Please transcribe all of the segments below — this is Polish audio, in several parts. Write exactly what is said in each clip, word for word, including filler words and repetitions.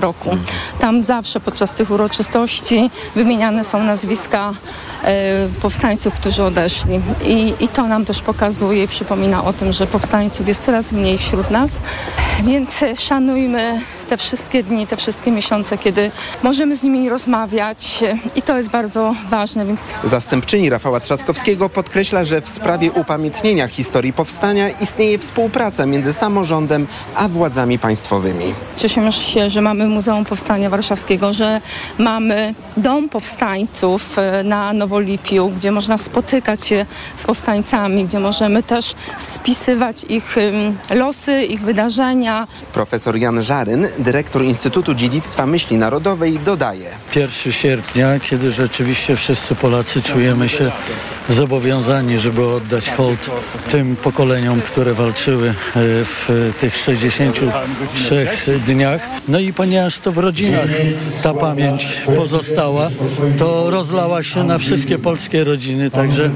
roku. Tam zawsze podczas tych uroczystości wymieniane są nazwiska y, powstańców, którzy odeszli. I, I to nam też pokazuje i przypomina o tym, że powstańców jest coraz mniej wśród nas, więc szanujmy te wszystkie dni, te wszystkie miesiące, kiedy możemy z nimi rozmawiać i to jest bardzo ważne. Zastępczyni Rafała Trzaskowskiego podkreśla, że w sprawie upamiętnienia historii powstania istnieje współpraca między samorządem a władzami państwowymi. Cieszymy się, że mamy Muzeum Powstania Warszawskiego, że mamy Dom Powstańców na Nowolipiu, gdzie można spotykać się z powstańcami, gdzie możemy też spisywać ich losy, ich wydarzenia. Profesor Jan Żaryn, dyrektor Instytutu Dziedzictwa Myśli Narodowej, dodaje: pierwszego sierpnia, kiedy rzeczywiście wszyscy Polacy czujemy się zobowiązani, żeby oddać hołd tym pokoleniom, które walczyły w tych sześćdziesięciu trzech dniach. No i ponieważ to w rodzinach ta pamięć pozostała, to rozlała się na wszystkie polskie rodziny. Także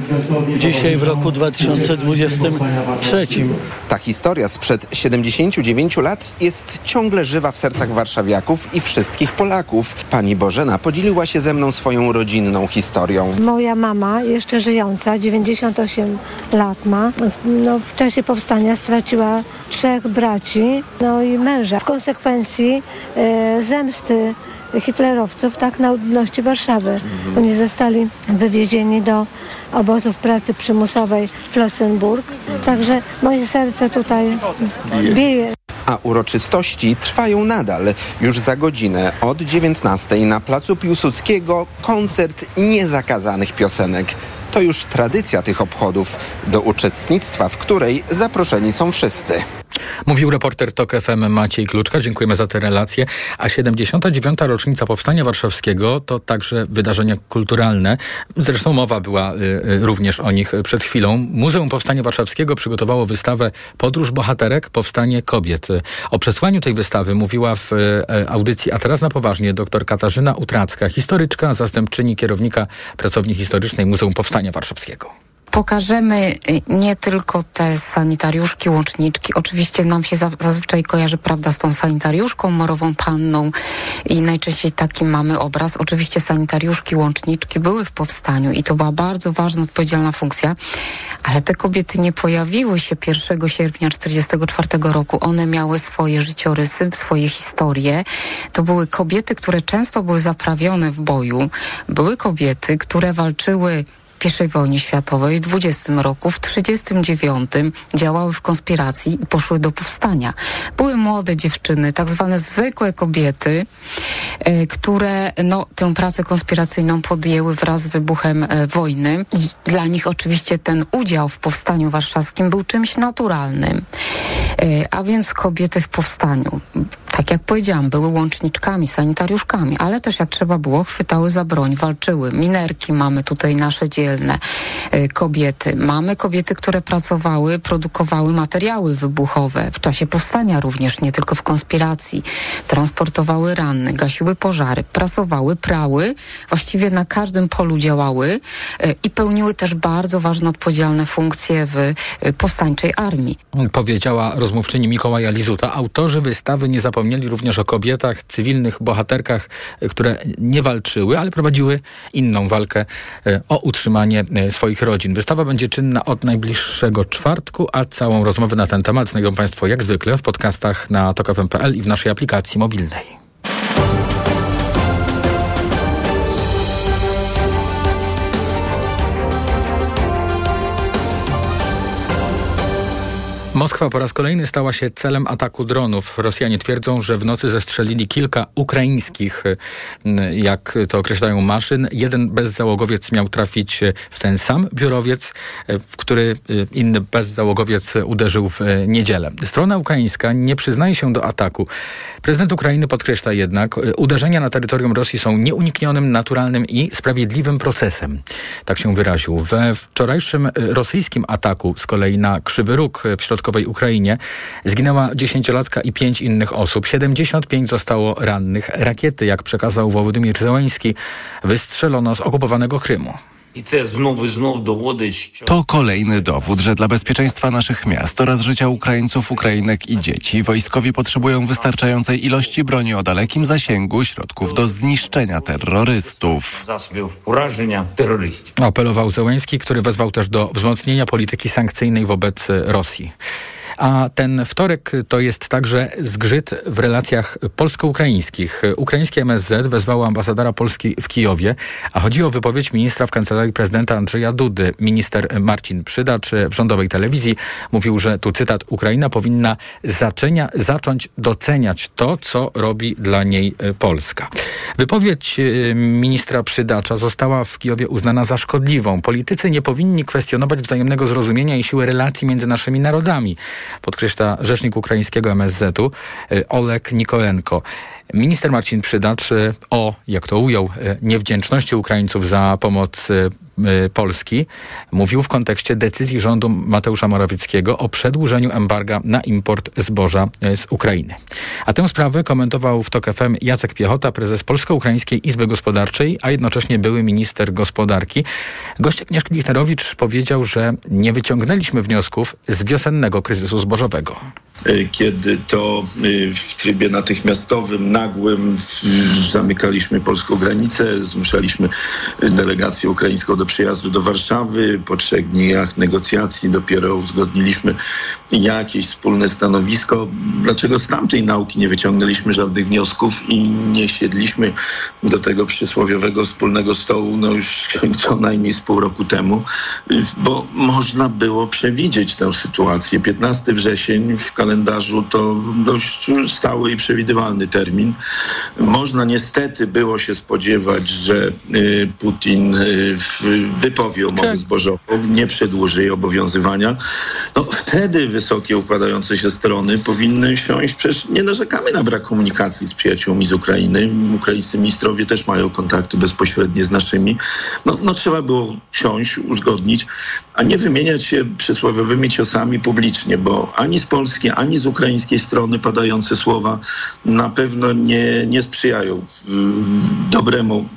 dzisiaj w roku dwa tysiące dwudziestym trzecim. Ta historia sprzed siedemdziesięciu dziewięciu lat jest ciągle żywa w sercach warszawiaków i wszystkich Polaków. Pani Bożena podzieliła się ze mną swoją rodzinną historią. Moja mama, jeszcze żyjąca, dziewięćdziesiąt osiem lat ma, no, w czasie powstania straciła trzech braci, no i męża. W konsekwencji e, zemsty hitlerowców, tak, na ludności Warszawy. Mhm. Oni zostali wywiezieni do obozów pracy przymusowej Flossenburg. Także moje serce tutaj bije. A uroczystości trwają nadal. Już za godzinę od dziewiętnastej na placu Piłsudskiego koncert niezakazanych piosenek. To już tradycja tych obchodów, do uczestnictwa w której zaproszeni są wszyscy. Mówił reporter T O K F M Maciej Kluczka. Dziękujemy za te relacje. A siedemdziesiąta dziewiąta rocznica Powstania Warszawskiego to także wydarzenie kulturalne. Zresztą mowa była y, również o nich przed chwilą. Muzeum Powstania Warszawskiego przygotowało wystawę Podróż bohaterek, powstanie kobiet. O przesłaniu tej wystawy mówiła w y, audycji A teraz na poważnie dr Katarzyna Utracka, historyczka, zastępczyni kierownika pracowni historycznej Muzeum Powstania Warszawskiego. Pokażemy nie tylko te sanitariuszki, łączniczki. Oczywiście nam się zazwyczaj kojarzy, prawda, z tą sanitariuszką, morową panną i najczęściej taki mamy obraz. Oczywiście sanitariuszki, łączniczki były w powstaniu i to była bardzo ważna, odpowiedzialna funkcja, ale te kobiety nie pojawiły się pierwszego sierpnia tysiąc dziewięćset czterdziestego czwartego roku. One miały swoje życiorysy, swoje historie. To były kobiety, które często były zaprawione w boju. Były kobiety, które walczyły pierwszej wojnie światowej, w dwudziestym roku, w trzydziestym dziewiątym działały w konspiracji i poszły do powstania. Były młode dziewczyny, tak zwane zwykłe kobiety, y, które no, tę pracę konspiracyjną podjęły wraz z wybuchem y, wojny i dla nich oczywiście ten udział w powstaniu warszawskim był czymś naturalnym. Y, a więc kobiety w powstaniu, tak jak powiedziałam, były łączniczkami, sanitariuszkami, ale też jak trzeba było, chwytały za broń, walczyły. Minerki mamy tutaj nasze dzielne, y, kobiety. Mamy kobiety, które pracowały, produkowały materiały wybuchowe w czasie powstania również, nie tylko w konspiracji. Transportowały rannych, gasiły pożary, prasowały, prały, właściwie na każdym polu działały y, i pełniły też bardzo ważne, odpowiedzialne funkcje w y, powstańczej armii. Powiedziała rozmówczyni Mikołaja Lizuta. Autorzy wystawy nie zapomnieli Mieli również o kobietach, cywilnych bohaterkach, które nie walczyły, ale prowadziły inną walkę o utrzymanie swoich rodzin. Wystawa będzie czynna od najbliższego czwartku, a całą rozmowę na ten temat znajdą Państwo jak zwykle w podcastach na tok f m kropka p l i w naszej aplikacji mobilnej. Moskwa po raz kolejny stała się celem ataku dronów. Rosjanie twierdzą, że w nocy zestrzelili kilka ukraińskich, jak to określają, maszyn. Jeden bezzałogowiec miał trafić w ten sam biurowiec, w który inny bezzałogowiec uderzył w niedzielę. Strona ukraińska nie przyznaje się do ataku. Prezydent Ukrainy podkreśla jednak, uderzenia na terytorium Rosji są nieuniknionym, naturalnym i sprawiedliwym procesem. Tak się wyraził. We wczorajszym rosyjskim ataku z kolei na Krzywy Róg w środku Ukrainie zginęła dziesięciolatka i pięć innych osób. siedemdziesiąt pięć zostało rannych. Rakiety, jak przekazał Wołodymyr Zełenski, wystrzelono z okupowanego Krymu. To kolejny dowód, że dla bezpieczeństwa naszych miast oraz życia Ukraińców, Ukrainek i dzieci wojskowi potrzebują wystarczającej ilości broni o dalekim zasięgu, środków do zniszczenia terrorystów. Apelował Zełenski, który wezwał też do wzmocnienia polityki sankcyjnej wobec Rosji. A ten wtorek to jest także zgrzyt w relacjach polsko-ukraińskich. Ukraińskie M S Z wezwało ambasadora Polski w Kijowie, a chodzi o wypowiedź ministra w kancelarii prezydenta Andrzeja Dudy. Minister Marcin Przydacz w rządowej telewizji mówił, że, tu cytat, Ukraina powinna zaczenia, zacząć doceniać to, co robi dla niej Polska. Wypowiedź ministra Przydacza została w Kijowie uznana za szkodliwą. Politycy nie powinni kwestionować wzajemnego zrozumienia i siły relacji między naszymi narodami, podkreśla rzecznik ukraińskiego M S Z-u Oleg Nikolenko. Minister Marcin Przydacz o, jak to ujął, niewdzięczności Ukraińców za pomoc Polski mówił w kontekście decyzji rządu Mateusza Morawieckiego o przedłużeniu embarga na import zboża z Ukrainy. A tę sprawę komentował w T O K F M Jacek Piechota, prezes Polsko-Ukraińskiej Izby Gospodarczej, a jednocześnie były minister gospodarki. Gość Agnieszki Lichnerowicz powiedział, że nie wyciągnęliśmy wniosków z wiosennego kryzysu zbożowego. Kiedy to w trybie natychmiastowym, nagłym zamykaliśmy polską granicę, zmuszaliśmy delegację ukraińską do przyjazdu do Warszawy, po trzech dniach negocjacji dopiero uzgodniliśmy jakieś wspólne stanowisko. Dlaczego z tamtej nauki nie wyciągnęliśmy żadnych wniosków i nie siedliśmy do tego przysłowiowego wspólnego stołu no już co najmniej z pół roku temu, bo można było przewidzieć tę sytuację. piętnastego września w kalendarzu to dość stały i przewidywalny termin. Można niestety było się spodziewać, że Putin wypowie umowę zbożową, nie przedłuży jej obowiązywania. No wtedy wysokie układające się strony powinny siąść. Przecież nie narzekamy na brak komunikacji z przyjaciółmi z Ukrainy. Ukraińscy ministrowie też mają kontakty bezpośrednie z naszymi. No, no trzeba było siąść, uzgodnić, a nie wymieniać się przysłowiowymi ciosami publicznie, bo ani z Polski, ani z ukraińskiej strony padające słowa na pewno nie, nie sprzyjają dobremu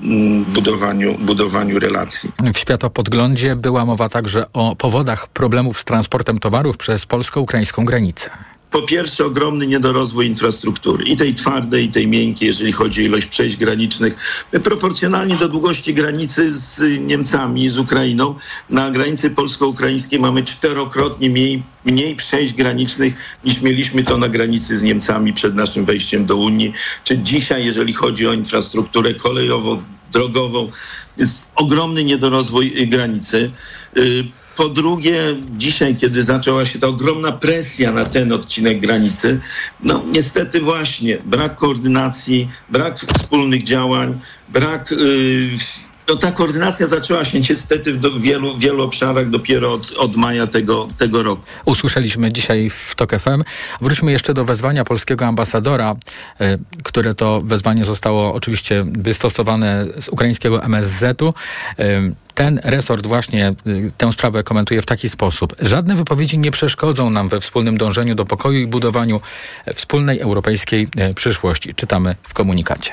budowaniu, budowaniu relacji. W światopodglądzie była mowa także o powodach problemów z transportem towarów przez polsko-ukraińską granicę. Po pierwsze, ogromny niedorozwój infrastruktury, i tej twardej, i tej miękkiej, jeżeli chodzi o ilość przejść granicznych. Proporcjonalnie do długości granicy z Niemcami, z Ukrainą, na granicy polsko-ukraińskiej mamy czterokrotnie mniej, mniej przejść granicznych niż mieliśmy to na granicy z Niemcami przed naszym wejściem do Unii. Czy dzisiaj, jeżeli chodzi o infrastrukturę kolejową, drogową, jest ogromny niedorozwój granicy. Po drugie, dzisiaj, kiedy zaczęła się ta ogromna presja na ten odcinek granicy, no niestety właśnie brak koordynacji, brak wspólnych działań, brak... Yy, No, ta koordynacja zaczęła się niestety w wielu, wielu obszarach dopiero od, od maja tego, tego roku. Usłyszeliśmy dzisiaj w T O K F M. Wróćmy jeszcze do wezwania polskiego ambasadora, które to wezwanie zostało oczywiście wystosowane z ukraińskiego M S Z-u. Ten resort właśnie tę sprawę komentuje w taki sposób. Żadne wypowiedzi nie przeszkodzą nam we wspólnym dążeniu do pokoju i budowaniu wspólnej europejskiej przyszłości. Czytamy w komunikacie.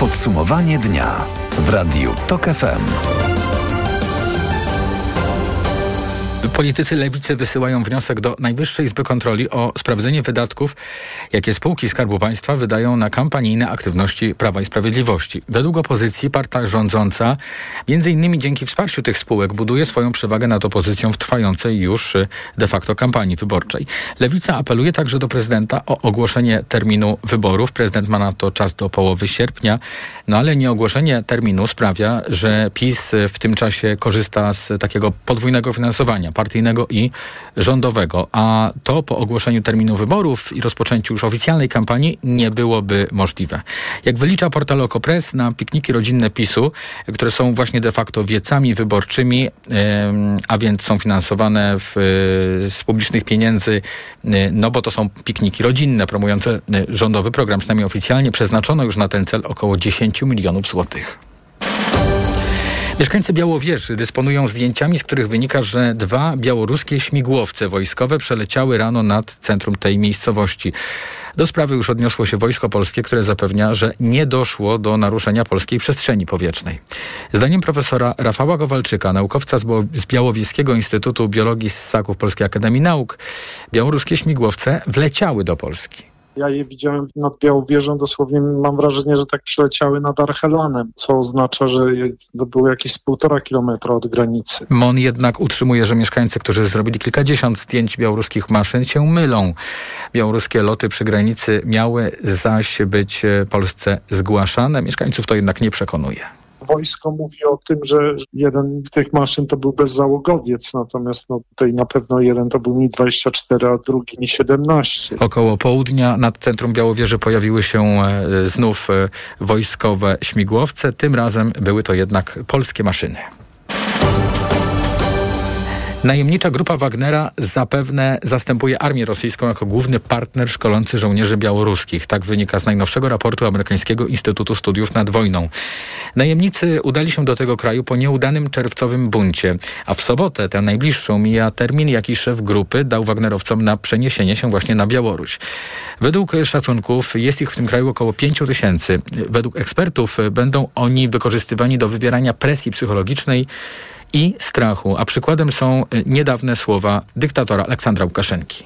Podsumowanie dnia w Radiu T O K F M. Politycy lewicy wysyłają wniosek do Najwyższej Izby Kontroli o sprawdzenie wydatków, jakie spółki Skarbu Państwa wydają na kampanijne aktywności Prawa i Sprawiedliwości. Według opozycji partia rządząca, między innymi dzięki wsparciu tych spółek, buduje swoją przewagę nad opozycją w trwającej już de facto kampanii wyborczej. Lewica apeluje także do prezydenta o ogłoszenie terminu wyborów. Prezydent ma na to czas do połowy sierpnia, no ale nieogłoszenie terminu sprawia, że PiS w tym czasie korzysta z takiego podwójnego finansowania partyjnego i rządowego, a to po ogłoszeniu terminu wyborów i rozpoczęciu już oficjalnej kampanii nie byłoby możliwe. Jak wylicza portal O K O kropka press, na pikniki rodzinne PiSu, które są właśnie de facto wiecami wyborczymi, a więc są finansowane w, z publicznych pieniędzy, no bo to są pikniki rodzinne promujące rządowy program, przynajmniej oficjalnie przeznaczono już na ten cel około dziesięciu milionów złotych. Mieszkańcy Białowieży dysponują zdjęciami, z których wynika, że dwa białoruskie śmigłowce wojskowe przeleciały rano nad centrum tej miejscowości. Do sprawy już odniosło się Wojsko Polskie, które zapewnia, że nie doszło do naruszenia polskiej przestrzeni powietrznej. Zdaniem profesora Rafała Kowalczyka, naukowca z Białowieskiego Instytutu Biologii Ssaków Polskiej Akademii Nauk, białoruskie śmigłowce wleciały do Polski. Ja je widziałem nad Białowieżą, dosłownie mam wrażenie, że tak przyleciały nad Archelanem, co oznacza, że to było jakieś półtora kilometra od granicy. M O N jednak utrzymuje, że mieszkańcy, którzy zrobili kilkadziesiąt zdjęć białoruskich maszyn, się mylą. Białoruskie loty przy granicy miały zaś być Polsce zgłaszane. Mieszkańców to jednak nie przekonuje. Wojsko mówi o tym, że jeden z tych maszyn to był bezzałogowiec, natomiast no, tutaj na pewno jeden to był Mi dwadzieścia cztery, a drugi Mi siedemnaście. Około południa nad centrum Białowieży pojawiły się znów wojskowe śmigłowce. Tym razem były to jednak polskie maszyny. Najemnicza grupa Wagnera zapewne zastępuje armię rosyjską jako główny partner szkolący żołnierzy białoruskich. Tak wynika z najnowszego raportu amerykańskiego Instytutu Studiów nad Wojną. Najemnicy udali się do tego kraju po nieudanym czerwcowym buncie, a w sobotę, tę najbliższą, mija termin, jaki szef grupy dał Wagnerowcom na przeniesienie się właśnie na Białoruś. Według szacunków jest ich w tym kraju około pięć tysięcy. Według ekspertów będą oni wykorzystywani do wywierania presji psychologicznej i strachu, a przykładem są niedawne słowa dyktatora Aleksandra Łukaszenki.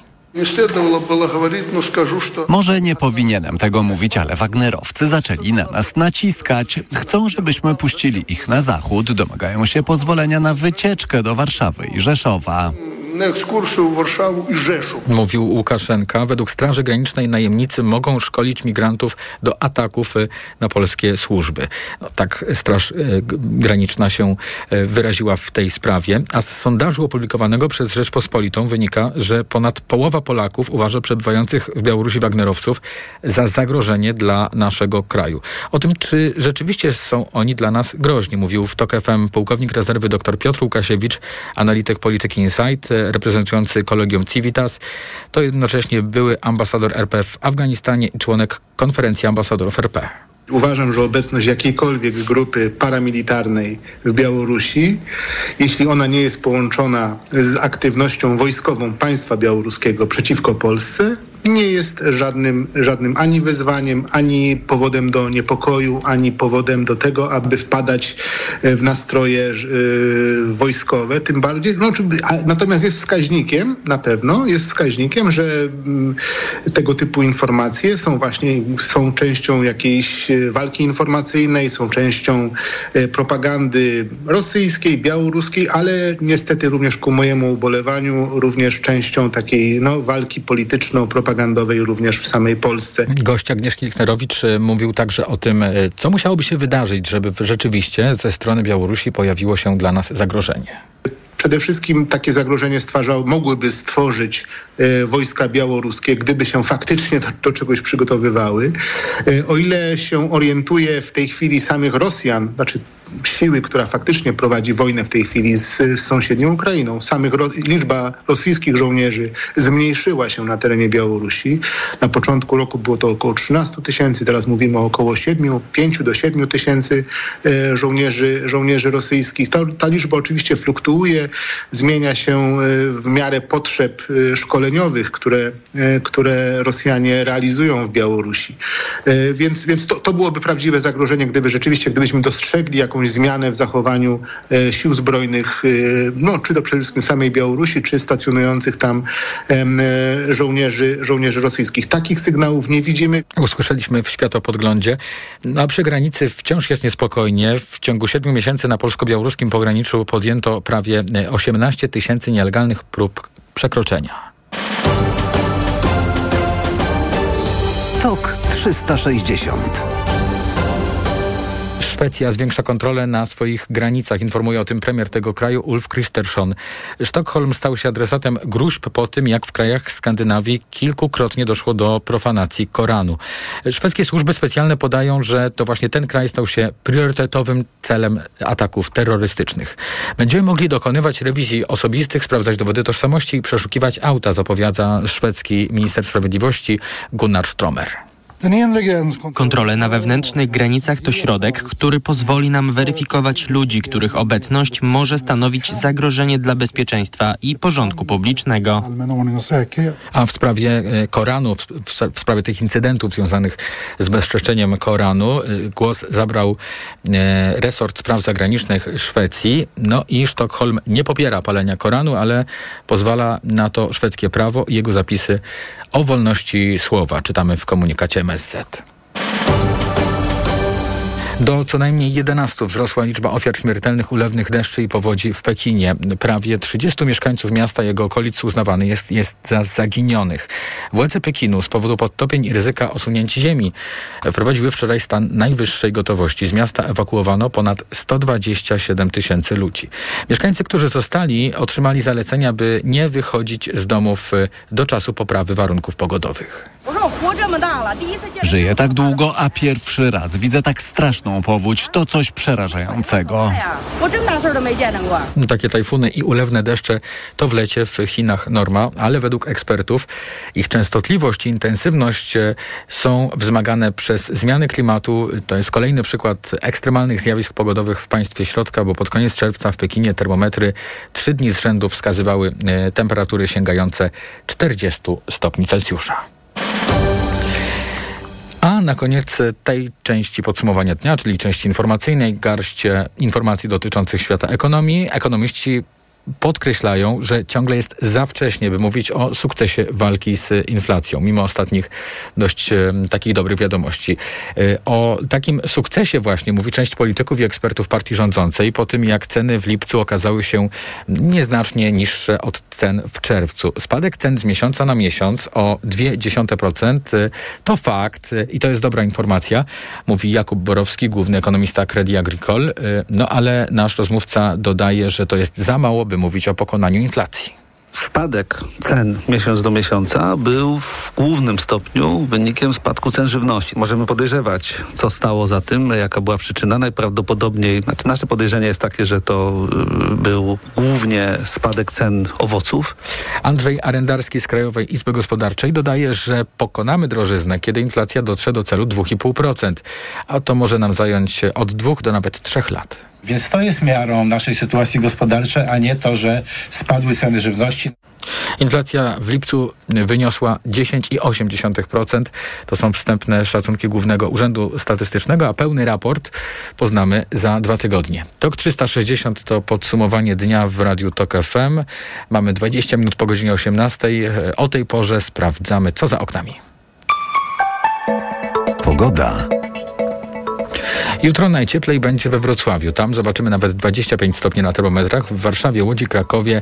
Może nie powinienem tego mówić, ale Wagnerowcy zaczęli na nas naciskać. Chcą, żebyśmy puścili ich na zachód. Domagają się pozwolenia na wycieczkę do Warszawy i Rzeszowa. Na ekskursję w Warszawę i Rzeszów. Mówił Łukaszenka. Według Straży Granicznej najemnicy mogą szkolić migrantów do ataków na polskie służby. No, tak Straż Graniczna się wyraziła w tej sprawie. A z sondażu opublikowanego przez Rzeczpospolitą wynika, że ponad połowa Polaków uważa przebywających w Białorusi Wagnerowców za zagrożenie dla naszego kraju. O tym, czy rzeczywiście są oni dla nas groźni, mówił w T O K F M pułkownik rezerwy dr Piotr Łukasiewicz, analityk Polityki Insight, reprezentujący kolegium Civitas. To jednocześnie były ambasador R P w Afganistanie i członek konferencji ambasadorów R P. Uważam, że obecność jakiejkolwiek grupy paramilitarnej w Białorusi, jeśli ona nie jest połączona z aktywnością wojskową państwa białoruskiego przeciwko Polsce, nie jest żadnym, żadnym ani wyzwaniem, ani powodem do niepokoju, ani powodem do tego, aby wpadać w nastroje yy, wojskowe, tym bardziej. No, natomiast jest wskaźnikiem, na pewno jest wskaźnikiem, że yy, tego typu informacje są właśnie są częścią jakiejś walki informacyjnej, są częścią yy, propagandy rosyjskiej, białoruskiej, ale niestety również ku mojemu ubolewaniu, również częścią takiej no, walki polityczno-propagandowej również w samej Polsce. Gość Agnieszki Lichnerowicz mówił także o tym, co musiałoby się wydarzyć, żeby rzeczywiście ze strony Białorusi pojawiło się dla nas zagrożenie. Przede wszystkim takie zagrożenie stwarzały, mogłyby stworzyć e, wojska białoruskie, gdyby się faktycznie do, do czegoś przygotowywały. E, o ile się orientuje w tej chwili samych Rosjan, znaczy siły, która faktycznie prowadzi wojnę w tej chwili z, z sąsiednią Ukrainą, samych ro, liczba rosyjskich żołnierzy zmniejszyła się na terenie Białorusi. Na początku roku było to około trzynaście tysięcy, teraz mówimy o około siedmiu, pięciu do siedmiu tysięcy e, żołnierzy, żołnierzy rosyjskich. Ta, ta liczba oczywiście fluktuuje, zmienia się w miarę potrzeb szkoleniowych, które, które Rosjanie realizują w Białorusi. Więc, więc to, to byłoby prawdziwe zagrożenie, gdyby rzeczywiście, gdybyśmy dostrzegli jakąś zmianę w zachowaniu sił zbrojnych, no, czy to przede wszystkim samej Białorusi, czy stacjonujących tam żołnierzy, żołnierzy rosyjskich. Takich sygnałów nie widzimy. Usłyszeliśmy w Światopodglądzie. A przy granicy wciąż jest niespokojnie. W ciągu siedmiu miesięcy na polsko-białoruskim pograniczu podjęto prawie osiemnaście tysięcy nielegalnych prób przekroczenia. T O K trzysta sześćdziesiąt. Szwecja zwiększa kontrolę na swoich granicach. Informuje o tym premier tego kraju Ulf Kristersson. Sztokholm stał się adresatem gróźb po tym, jak w krajach Skandynawii kilkukrotnie doszło do profanacji Koranu. Szwedzkie służby specjalne podają, że to właśnie ten kraj stał się priorytetowym celem ataków terrorystycznych. Będziemy mogli dokonywać rewizji osobistych, sprawdzać dowody tożsamości i przeszukiwać auta, zapowiada szwedzki minister sprawiedliwości Gunnar Strömer. Kontrole na wewnętrznych granicach to środek, który pozwoli nam weryfikować ludzi, których obecność może stanowić zagrożenie dla bezpieczeństwa i porządku publicznego. A w sprawie Koranu, w sprawie tych incydentów związanych z bezczeszczeniem Koranu, głos zabrał resort spraw zagranicznych Szwecji. No i Sztokholm nie popiera palenia Koranu, ale pozwala na to szwedzkie prawo i jego zapisy o wolności słowa. Czytamy w komunikacie M S Z. Do co najmniej jedenastu wzrosła liczba ofiar śmiertelnych ulewnych deszczy i powodzi w Pekinie. Prawie trzydziestu mieszkańców miasta i jego okolic uznawany jest, jest za zaginionych. Władze Pekinu z powodu podtopień i ryzyka osunięci ziemi wprowadziły wczoraj stan najwyższej gotowości. Z miasta ewakuowano ponad sto dwadzieścia siedem tysięcy ludzi. Mieszkańcy, którzy zostali, otrzymali zalecenia, by nie wychodzić z domów do czasu poprawy warunków pogodowych. Żyję tak długo, a pierwszy raz widzę tak straszną powódź, to coś przerażającego. Takie tajfuny i ulewne deszcze to w lecie w Chinach norma, ale według ekspertów ich częstotliwość i intensywność są wzmagane przez zmiany klimatu. To jest kolejny przykład ekstremalnych zjawisk pogodowych w państwie środka, bo pod koniec czerwca w Pekinie termometry trzy dni z rzędu wskazywały temperatury sięgające czterdziestu stopni Celsjusza. A na koniec tej części podsumowania dnia, czyli części informacyjnej, garść informacji dotyczących świata ekonomii. Ekonomiści podkreślają, że ciągle jest za wcześnie, by mówić o sukcesie walki z inflacją, mimo ostatnich dość e, takich dobrych wiadomości. E, o takim sukcesie właśnie mówi część polityków i ekspertów partii rządzącej po tym, jak ceny w lipcu okazały się nieznacznie niższe od cen w czerwcu. Spadek cen z miesiąca na miesiąc o zero przecinek dwa procent to fakt i to jest dobra informacja, mówi Jakub Borowski, główny ekonomista Credit Agricole. E, no ale nasz rozmówca dodaje, że to jest za mało, by mówić o pokonaniu inflacji. Spadek cen miesiąc do miesiąca był w głównym stopniu wynikiem spadku cen żywności. Możemy podejrzewać, co stało za tym, jaka była przyczyna. Najprawdopodobniej, znaczy nasze podejrzenie jest takie, że to był głównie spadek cen owoców. Andrzej Arendarski z Krajowej Izby Gospodarczej dodaje, że pokonamy drożyznę, kiedy inflacja dotrze do celu dwa i pół procent, a to może nam zająć od dwóch do nawet trzech lat. Więc to jest miarą naszej sytuacji gospodarczej, a nie to, że spadły ceny żywności. Inflacja w lipcu wyniosła dziesięć przecinek osiem procent. To są wstępne szacunki Głównego Urzędu Statystycznego, a pełny raport poznamy za dwa tygodnie. T O K trzysta sześćdziesiąt to podsumowanie dnia w Radiu T O K F M. Mamy dwadzieścia minut po godzinie osiemnastej. O tej porze sprawdzamy, co za oknami. Pogoda. Jutro najcieplej będzie we Wrocławiu. Tam zobaczymy nawet dwadzieścia pięć stopni na termometrach. W Warszawie, Łodzi, Krakowie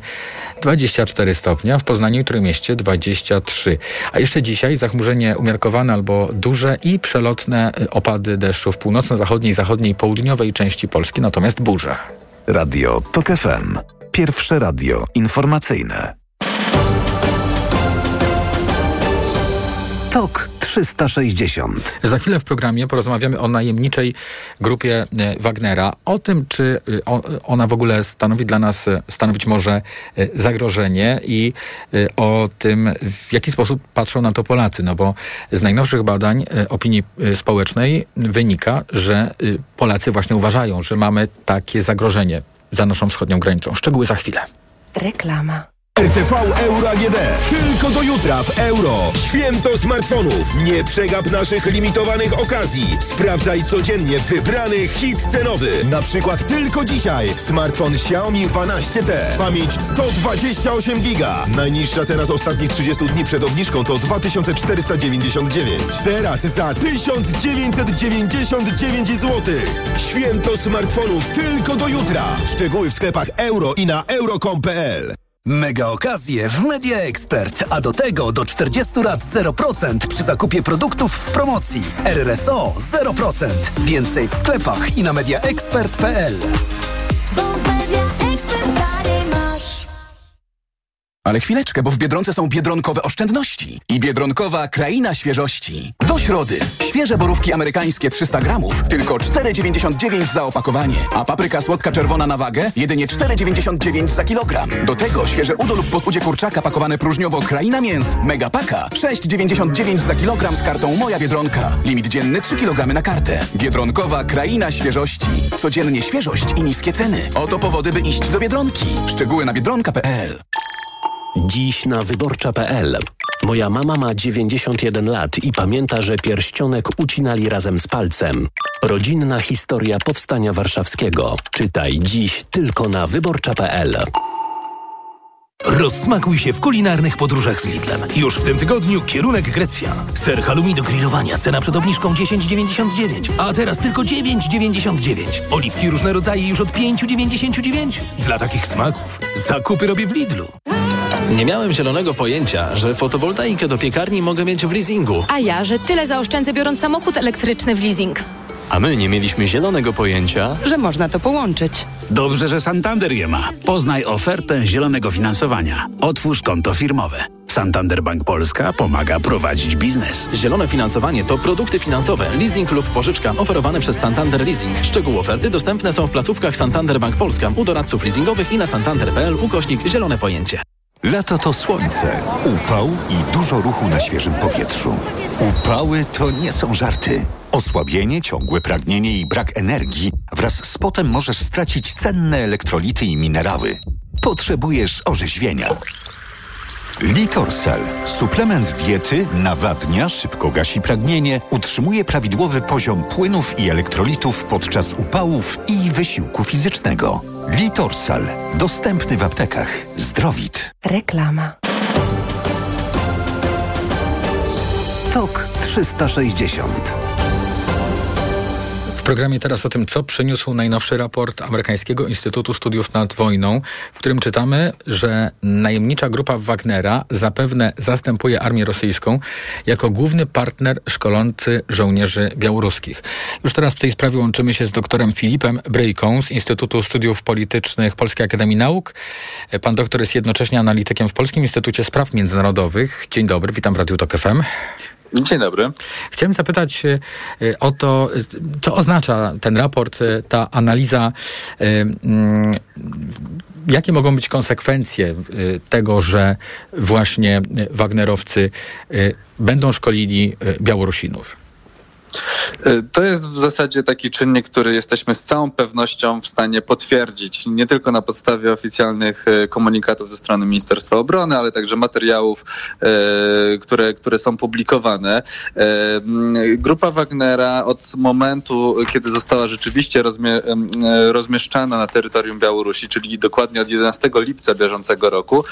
dwadzieścia cztery stopnie, a w Poznaniu i Trójmieście dwadzieścia trzy. A jeszcze dzisiaj zachmurzenie umiarkowane albo duże i przelotne opady deszczu w północno-zachodniej, zachodniej i południowej części Polski, natomiast burze. Radio T O K F M. Pierwsze radio informacyjne. T O K trzysta sześćdziesiąt. Za chwilę w programie porozmawiamy o najemniczej grupie Wagnera, o tym, czy ona w ogóle stanowi dla nas, stanowić może zagrożenie i o tym, w jaki sposób patrzą na to Polacy, no bo z najnowszych badań opinii społecznej wynika, że Polacy właśnie uważają, że mamy takie zagrożenie za naszą wschodnią granicą. Szczegóły za chwilę. Reklama. R T V Euro A G D. Tylko do jutra w Euro. Święto smartfonów. Nie przegap naszych limitowanych okazji. Sprawdzaj codziennie wybrany hit cenowy. Na przykład tylko dzisiaj smartfon Xiaomi dwanaście T. Pamięć sto dwadzieścia osiem giga. Najniższa cena z ostatnich trzydziestu dni przed obniżką to dwa tysiące czterysta dziewięćdziesiąt dziewięć. Teraz za tysiąc dziewięćset dziewięćdziesiąt dziewięć złotych. Święto smartfonów tylko do jutra. Szczegóły w sklepach Euro i na euro kropka com kropka pl. Mega okazje w Media Expert, a do tego do czterdziestu rat zero procent przy zakupie produktów w promocji. R R S O zero procent. Więcej w sklepach i na media expert kropka pl. Ale chwileczkę, bo w Biedronce są biedronkowe oszczędności i biedronkowa kraina świeżości. Do środy. Świeże borówki amerykańskie trzysta gramów, tylko cztery dziewięćdziesiąt dziewięć za opakowanie. A papryka słodka czerwona na wagę, jedynie cztery dziewięćdziesiąt dziewięć za kilogram. Do tego świeże udo lub podłudzie kurczaka pakowane próżniowo kraina mięs, megapaka, sześć dziewięćdziesiąt dziewięć za kilogram z kartą Moja Biedronka. Limit dzienny trzy kilogramy na kartę. Biedronkowa kraina świeżości. Codziennie świeżość i niskie ceny. Oto powody, by iść do Biedronki. Szczegóły na biedronka kropka p l. Dziś na wyborcza kropka p l. Moja mama ma dziewięćdziesiąt jeden lat i pamięta, że pierścionek ucinali razem z palcem. Rodzinna historia Powstania Warszawskiego. Czytaj dziś tylko na wyborcza kropka p l. Rozsmakuj się w kulinarnych podróżach z Lidlem. Już w tym tygodniu kierunek Grecja. Ser halloumi do grillowania, cena przed obniżką dziesięć dziewięćdziesiąt dziewięć, a teraz tylko dziewięć dziewięćdziesiąt dziewięć. Oliwki różne rodzaje już od pięć dziewięćdziesiąt dziewięć. Dla takich smaków zakupy robię w Lidlu. Nie miałem zielonego pojęcia, że fotowoltaikę do piekarni mogę mieć w leasingu. A ja, że tyle zaoszczędzę biorąc samochód elektryczny w leasing. A my nie mieliśmy zielonego pojęcia, że można to połączyć. Dobrze, że Santander je ma. Poznaj ofertę zielonego finansowania. Otwórz konto firmowe. Santander Bank Polska pomaga prowadzić biznes. Zielone finansowanie to produkty finansowe, leasing lub pożyczka oferowane przez Santander Leasing. Szczegóły oferty dostępne są w placówkach Santander Bank Polska, u doradców leasingowych i na santander kropka p l ukośnik zielone pojęcie. Lato to słońce, upał i dużo ruchu na świeżym powietrzu. Upały to nie są żarty. Osłabienie, ciągłe pragnienie i brak energii. Wraz z potem możesz stracić cenne elektrolity i minerały. Potrzebujesz orzeźwienia. Litorsal. Suplement diety nawadnia, szybko gasi pragnienie, utrzymuje prawidłowy poziom płynów i elektrolitów podczas upałów i wysiłku fizycznego. Litorsal. Dostępny w aptekach. Zdrowit. Reklama. Tok trzysta sześćdziesiąt. W programie teraz o tym, co przyniósł najnowszy raport amerykańskiego Instytutu Studiów nad Wojną, w którym czytamy, że najemnicza grupa Wagnera zapewne zastępuje armię rosyjską jako główny partner szkolący żołnierzy białoruskich. Już teraz w tej sprawie łączymy się z doktorem Filipem Bryjką z Instytutu Studiów Politycznych Polskiej Akademii Nauk. Pan doktor jest jednocześnie analitykiem w Polskim Instytucie Spraw Międzynarodowych. Dzień dobry, witam w Radiu T O K F M. Dzień dobry. Chciałem zapytać o to, co oznacza ten raport, ta analiza. Jakie mogą być konsekwencje tego, że właśnie Wagnerowcy będą szkolili Białorusinów? To jest w zasadzie taki czynnik, który jesteśmy z całą pewnością w stanie potwierdzić, nie tylko na podstawie oficjalnych komunikatów ze strony Ministerstwa Obrony, ale także materiałów, które, które są publikowane. Grupa Wagnera od momentu, kiedy została rzeczywiście rozmieszczana na terytorium Białorusi, czyli dokładnie od jedenastego lipca bieżącego roku,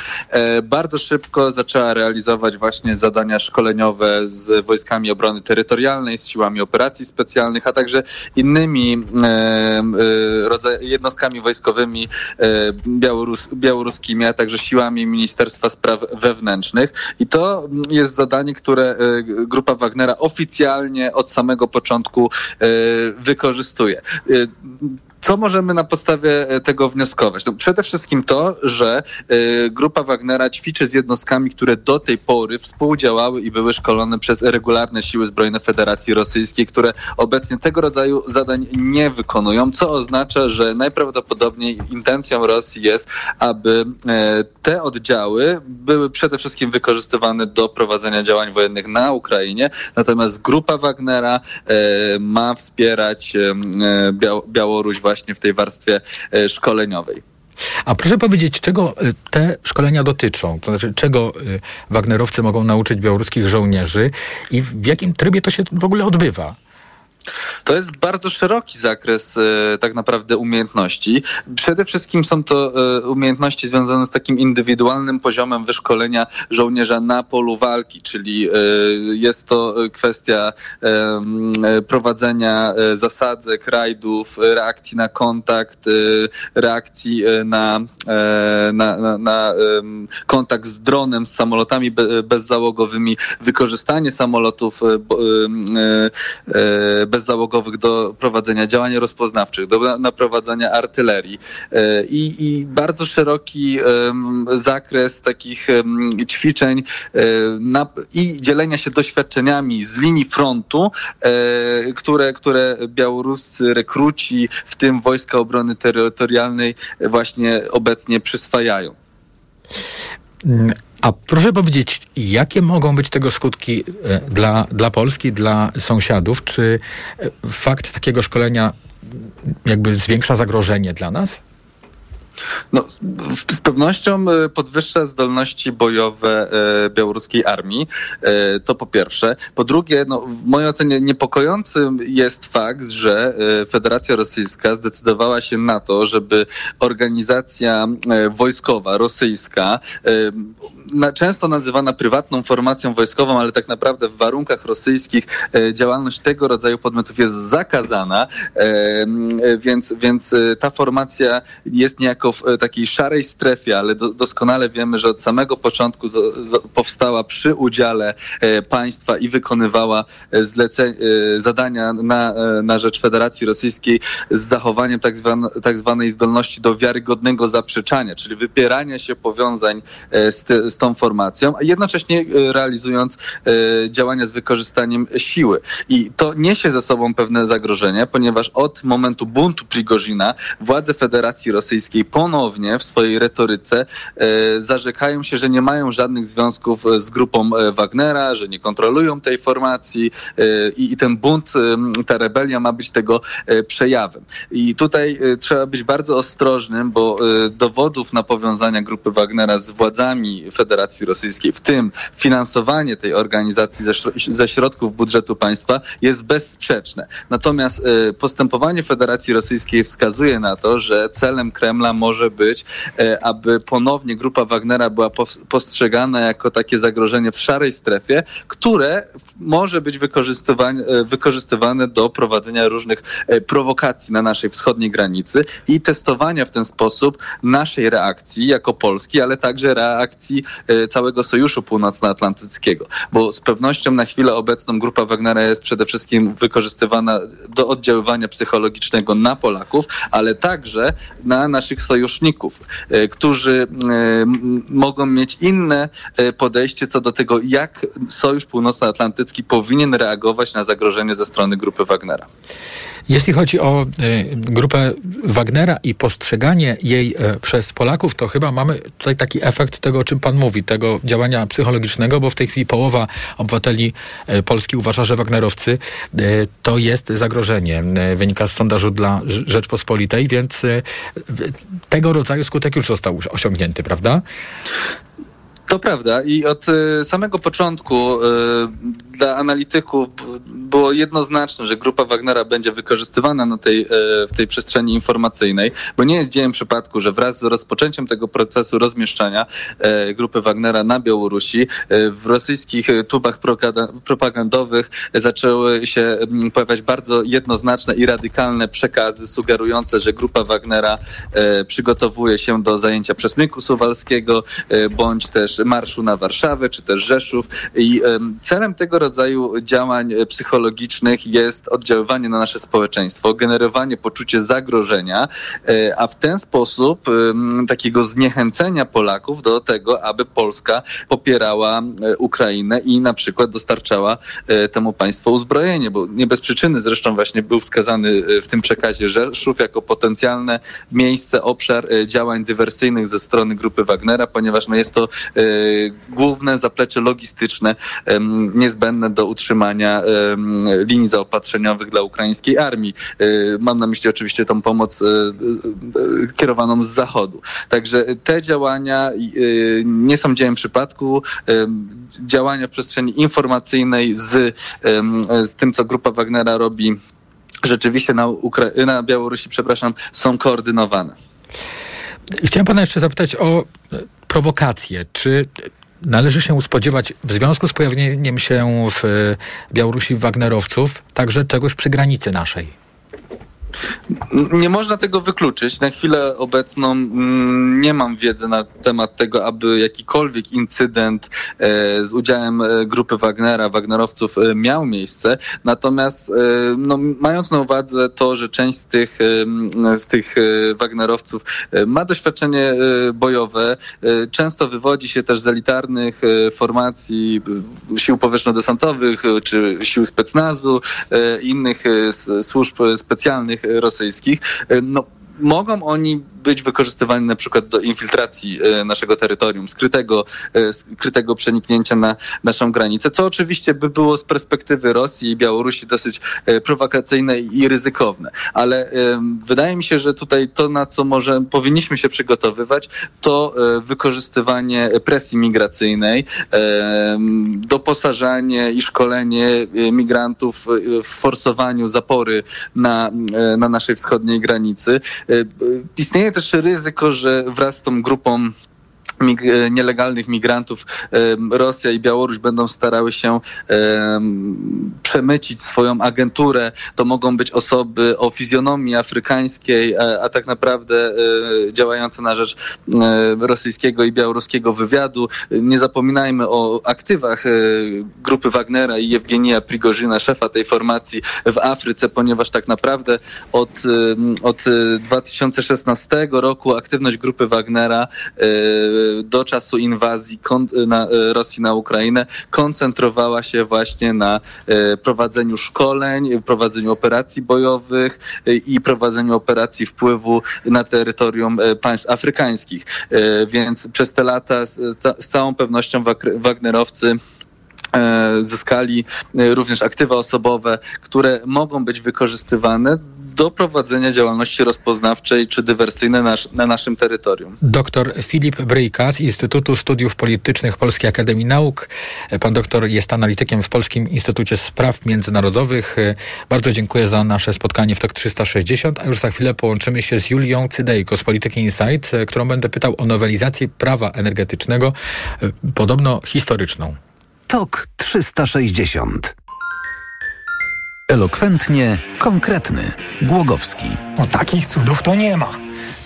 bardzo szybko zaczęła realizować właśnie zadania szkoleniowe z Wojskami Obrony Terytorialnej, z siłami operacji specjalnych, a także innymi e, rodzaj, jednostkami wojskowymi e, białorus, białoruskimi, a także siłami Ministerstwa Spraw Wewnętrznych. I to jest zadanie, które e, Grupa Wagnera oficjalnie od samego początku e, wykorzystuje. E, Co możemy na podstawie tego wnioskować? No przede wszystkim to, że y, Grupa Wagnera ćwiczy z jednostkami, które do tej pory współdziałały i były szkolone przez regularne siły zbrojne Federacji Rosyjskiej, które obecnie tego rodzaju zadań nie wykonują, co oznacza, że najprawdopodobniej intencją Rosji jest, aby y, te oddziały były przede wszystkim wykorzystywane do prowadzenia działań wojennych na Ukrainie, natomiast Grupa Wagnera y, ma wspierać y, Bia- Białoruś właśnie właśnie w tej warstwie szkoleniowej. A proszę powiedzieć, czego te szkolenia dotyczą? To znaczy, czego Wagnerowcy mogą nauczyć białoruskich żołnierzy i w jakim trybie to się w ogóle odbywa? To jest bardzo szeroki zakres e, tak naprawdę umiejętności. Przede wszystkim są to e, umiejętności związane z takim indywidualnym poziomem wyszkolenia żołnierza na polu walki, czyli e, jest to kwestia e, prowadzenia e, zasadzek, rajdów, reakcji na kontakt, e, reakcji na, e, na, na, na e, kontakt z dronem, z samolotami be, bezzałogowymi, wykorzystanie samolotów e, e, e, bezzałogowych nałogowych do prowadzenia działań rozpoznawczych, do naprowadzania artylerii i, i bardzo szeroki zakres takich ćwiczeń i dzielenia się doświadczeniami z linii frontu, które, które białoruscy rekruci, w tym Wojska Obrony Terytorialnej, właśnie obecnie przyswajają. A proszę powiedzieć, jakie mogą być tego skutki dla, dla Polski, dla sąsiadów? Czy fakt takiego szkolenia jakby zwiększa zagrożenie dla nas? No, z pewnością podwyższa zdolności bojowe białoruskiej armii, to po pierwsze. Po drugie, no, w mojej ocenie niepokojącym jest fakt, że Federacja Rosyjska zdecydowała się na to, żeby organizacja wojskowa rosyjska, często nazywana prywatną formacją wojskową, ale tak naprawdę w warunkach rosyjskich działalność tego rodzaju podmiotów jest zakazana, więc, więc ta formacja jest niejako w takiej szarej strefie, ale do, doskonale wiemy, że od samego początku z, z, powstała przy udziale e, państwa i wykonywała zlece, e, zadania na, e, na rzecz Federacji Rosyjskiej z zachowaniem tak, zwan, tak zwanej zdolności do wiarygodnego zaprzeczania, czyli wypierania się powiązań e, z, te, z tą formacją, a jednocześnie e, realizując e, działania z wykorzystaniem siły. I to niesie ze sobą pewne zagrożenie, ponieważ od momentu buntu Prigorzina władze Federacji Rosyjskiej ponownie w swojej retoryce e, zarzekają się, że nie mają żadnych związków z grupą Wagnera, że nie kontrolują tej formacji e, i ten bunt, e, ta rebelia ma być tego e, przejawem. I tutaj e, trzeba być bardzo ostrożnym, bo e, dowodów na powiązania grupy Wagnera z władzami Federacji Rosyjskiej, w tym finansowanie tej organizacji ze, ze środków budżetu państwa, jest bezsprzeczne. Natomiast e, postępowanie Federacji Rosyjskiej wskazuje na to, że celem Kremla może być, aby ponownie grupa Wagnera była postrzegana jako takie zagrożenie w szarej strefie, które może być wykorzystywane do prowadzenia różnych prowokacji na naszej wschodniej granicy i testowania w ten sposób naszej reakcji jako Polski, ale także reakcji całego Sojuszu Północnoatlantyckiego, bo z pewnością na chwilę obecną grupa Wagnera jest przede wszystkim wykorzystywana do oddziaływania psychologicznego na Polaków, ale także na naszych sojuszników, którzy mogą mieć inne podejście co do tego, jak Sojusz Północnoatlantycki powinien reagować na zagrożenie ze strony grupy Wagnera. Jeśli chodzi o grupę Wagnera i postrzeganie jej przez Polaków, to chyba mamy tutaj taki efekt tego, o czym pan mówi, tego działania psychologicznego, bo w tej chwili połowa obywateli Polski uważa, że wagnerowcy to jest zagrożenie. Wynika z sondażu dla Rzeczpospolitej, więc tego rodzaju skutek już został osiągnięty, prawda? To prawda i od samego początku y, dla analityków było jednoznaczne, że grupa Wagnera będzie wykorzystywana na tej, y, w tej przestrzeni informacyjnej, bo nie jest dziełem przypadku, że wraz z rozpoczęciem tego procesu rozmieszczania y, grupy Wagnera na Białorusi y, w rosyjskich tubach propagandowych zaczęły się pojawiać bardzo jednoznaczne i radykalne przekazy sugerujące, że grupa Wagnera y, przygotowuje się do zajęcia Przesmyku Suwalskiego y, bądź też Marszu na Warszawę, czy też Rzeszów i celem tego rodzaju działań psychologicznych jest oddziaływanie na nasze społeczeństwo, generowanie poczucia zagrożenia, a w ten sposób takiego zniechęcenia Polaków do tego, aby Polska popierała Ukrainę i na przykład dostarczała temu państwu uzbrojenie, bo nie bez przyczyny zresztą właśnie był wskazany w tym przekazie Rzeszów jako potencjalne miejsce, obszar działań dywersyjnych ze strony grupy Wagnera, ponieważ no jest to główne zaplecze logistyczne niezbędne do utrzymania linii zaopatrzeniowych dla ukraińskiej armii. Mam na myśli oczywiście tą pomoc kierowaną z zachodu. Także te działania nie są dziełem przypadku. Działania w przestrzeni informacyjnej z, z tym, co grupa Wagnera robi, rzeczywiście na, Ukra- na Białorusi, przepraszam, są koordynowane. Chciałem pana jeszcze zapytać o prowokacje. Czy należy się spodziewać w związku z pojawieniem się w Białorusi Wagnerowców także czegoś przy granicy naszej? Nie można tego wykluczyć. Na chwilę obecną nie mam wiedzy na temat tego, aby jakikolwiek incydent z udziałem grupy Wagnera, wagnerowców miał miejsce. Natomiast no, mając na uwadze to, że część z tych, z tych wagnerowców ma doświadczenie bojowe, często wywodzi się też z elitarnych formacji sił powietrzno-desantowych czy sił specnazu i innych służb specjalnych rosyjskich, no, mogą oni być wykorzystywani na przykład do infiltracji naszego terytorium, skrytego, skrytego przeniknięcia na naszą granicę, co oczywiście by było z perspektywy Rosji i Białorusi dosyć prowokacyjne i ryzykowne. Ale wydaje mi się, że tutaj to, na co może powinniśmy się przygotowywać, to wykorzystywanie presji migracyjnej, doposażanie i szkolenie migrantów w forsowaniu zapory na, na naszej wschodniej granicy. Istnieje też ryzyko, że wraz z tą grupą Mig- nielegalnych migrantów e, Rosja i Białoruś będą starały się e, przemycić swoją agenturę. To mogą być osoby o fizjonomii afrykańskiej, a, a tak naprawdę e, działające na rzecz e, rosyjskiego i białoruskiego wywiadu. Nie zapominajmy o aktywach e, grupy Wagnera i Jewgenija Prigorzyna, szefa tej formacji w Afryce, ponieważ tak naprawdę od, od dwa tysiące szesnastego roku aktywność grupy Wagnera e, do czasu inwazji Rosji na Ukrainę koncentrowała się właśnie na prowadzeniu szkoleń, prowadzeniu operacji bojowych i prowadzeniu operacji wpływu na terytorium państw afrykańskich. Więc przez te lata z całą pewnością Wagnerowcy zyskali również aktywa osobowe, które mogą być wykorzystywane do prowadzenia działalności rozpoznawczej czy dywersyjnej na, na naszym terytorium. Doktor Filip Bryjka z Instytutu Studiów Politycznych Polskiej Akademii Nauk. Pan doktor jest analitykiem w Polskim Instytucie Spraw Międzynarodowych. Bardzo dziękuję za nasze spotkanie w T O K trzysta sześćdziesiąt, a już za chwilę połączymy się z Julią Cydejko z Polityki Insight, którą będę pytał o nowelizację prawa energetycznego, podobno historyczną. T O K trzysta sześćdziesiąt. Elokwentnie konkretny. Głogowski. No takich cudów to nie ma.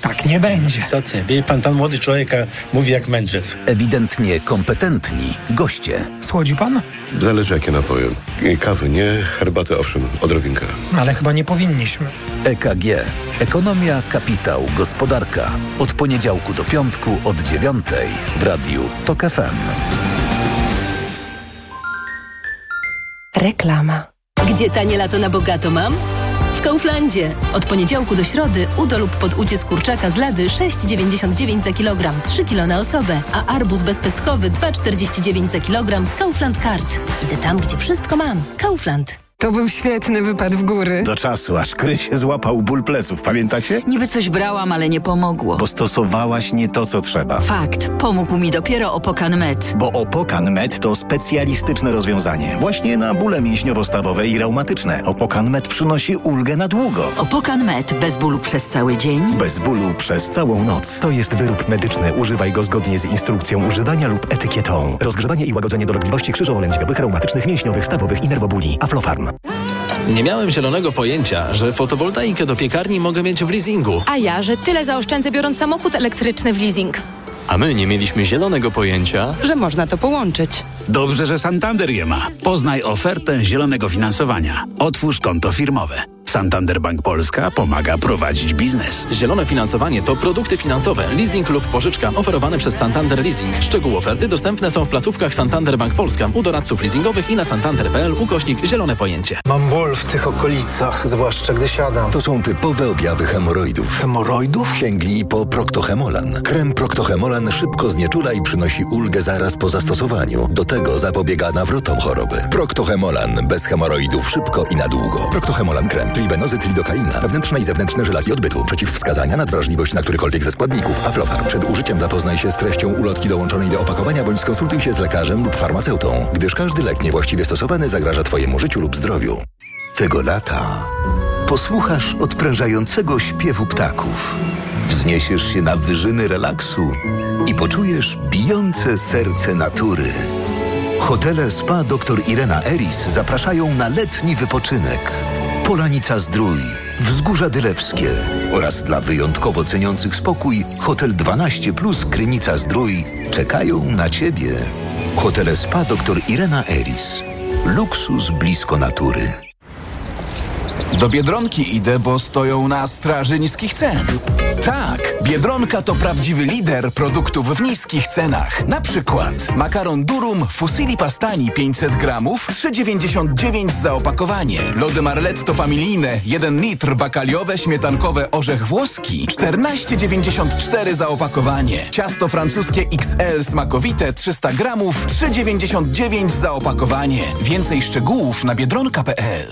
Tak nie będzie. Istotnie. Wie pan, ten młody człowiek mówi jak mędrzec. Ewidentnie kompetentni goście. Słodzi pan? Zależy jakie napoje. Kawy nie, herbaty owszem, odrobinkę. Ale chyba nie powinniśmy. E K G. Ekonomia, kapitał, gospodarka. Od poniedziałku do piątku od dziewiątej w radiu T O K F M. Reklama. Gdzie tanie lato na bogato mam? W Kauflandzie. Od poniedziałku do środy udo lub poducie z kurczaka z lady sześć dziewięćdziesiąt dziewięć za kilogram, trzy kilo na osobę, a arbuz bezpestkowy dwa czterdzieści dziewięć za kilogram z Kaufland Card. Idę tam, gdzie wszystko mam. Kaufland. To był świetny wypad w góry. Do czasu, aż Kryś złapał ból pleców, pamiętacie? Niby coś brałam, ale nie pomogło. Bo stosowałaś nie to, co trzeba. Fakt. Pomógł mi dopiero Opokan Med. Bo Opokan Med to specjalistyczne rozwiązanie. Właśnie na bóle mięśniowo-stawowe i reumatyczne. Opokan Med przynosi ulgę na długo. Opokan Med. Bez bólu przez cały dzień. Bez bólu przez całą noc. To jest wyrób medyczny. Używaj go zgodnie z instrukcją używania lub etykietą. Rozgrzewanie i łagodzenie dolegliwości krzyżowo-lędźwiowych, reumatycznych, mięśniowych, stawowych i nerwobóli. Aflofarm. Nie miałem zielonego pojęcia, że fotowoltaikę do piekarni mogę mieć w leasingu. A ja, że tyle zaoszczędzę biorąc samochód elektryczny w leasing. A my nie mieliśmy zielonego pojęcia, że można to połączyć. Dobrze, że Santander je ma. Poznaj ofertę zielonego finansowania. Otwórz konto firmowe. Santander Bank Polska pomaga prowadzić biznes. Zielone finansowanie to produkty finansowe, leasing lub pożyczka oferowane przez Santander Leasing. Szczegóły oferty dostępne są w placówkach Santander Bank Polska, u doradców leasingowych i na santander.pl ukośnik zielone pojęcie. Mam ból w tych okolicach, zwłaszcza gdy siadam. To są typowe objawy hemoroidów. Hemoroidów? Sięgnij po Proctohemolan. Krem Proctohemolan szybko znieczula i przynosi ulgę zaraz po zastosowaniu. Do tego zapobiega nawrotom choroby. Proctohemolan bez hemoroidów szybko i na długo. Proctohemolan krem. Tribenozy, tridokaina, wewnętrzne i zewnętrzne żelaki odbytu, przeciwwskazania, nadwrażliwość na którykolwiek ze składników. Aflofarm. Przed użyciem zapoznaj się z treścią ulotki dołączonej do opakowania bądź skonsultuj się z lekarzem lub farmaceutą, gdyż każdy lek niewłaściwie stosowany zagraża twojemu życiu lub zdrowiu. Tego lata posłuchasz odprężającego śpiewu ptaków, wzniesiesz się na wyżyny relaksu i poczujesz bijące serce natury. Hotele Spa dr Irena Eris zapraszają na letni wypoczynek. Polanica Zdrój, Wzgórza Dylewskie oraz dla wyjątkowo ceniących spokój Hotel dwanaście plus Krynica Zdrój czekają na Ciebie. Hotele Spa dr Irena Eris. Luksus blisko natury. Do Biedronki idę, bo stoją na straży niskich cen. Tak, Biedronka to prawdziwy lider produktów w niskich cenach. Na przykład makaron durum fusilli pastani pięćset gramów, trzy dziewięćdziesiąt dziewięć za opakowanie. Lody Marletto familijne, jeden litr, bakaliowe, śmietankowe, orzech włoski, czternaście dziewięćdziesiąt cztery za opakowanie. Ciasto francuskie iks el smakowite, trzysta gramów, trzy dziewięćdziesiąt dziewięć za opakowanie. Więcej szczegółów na biedronka kropka pe el.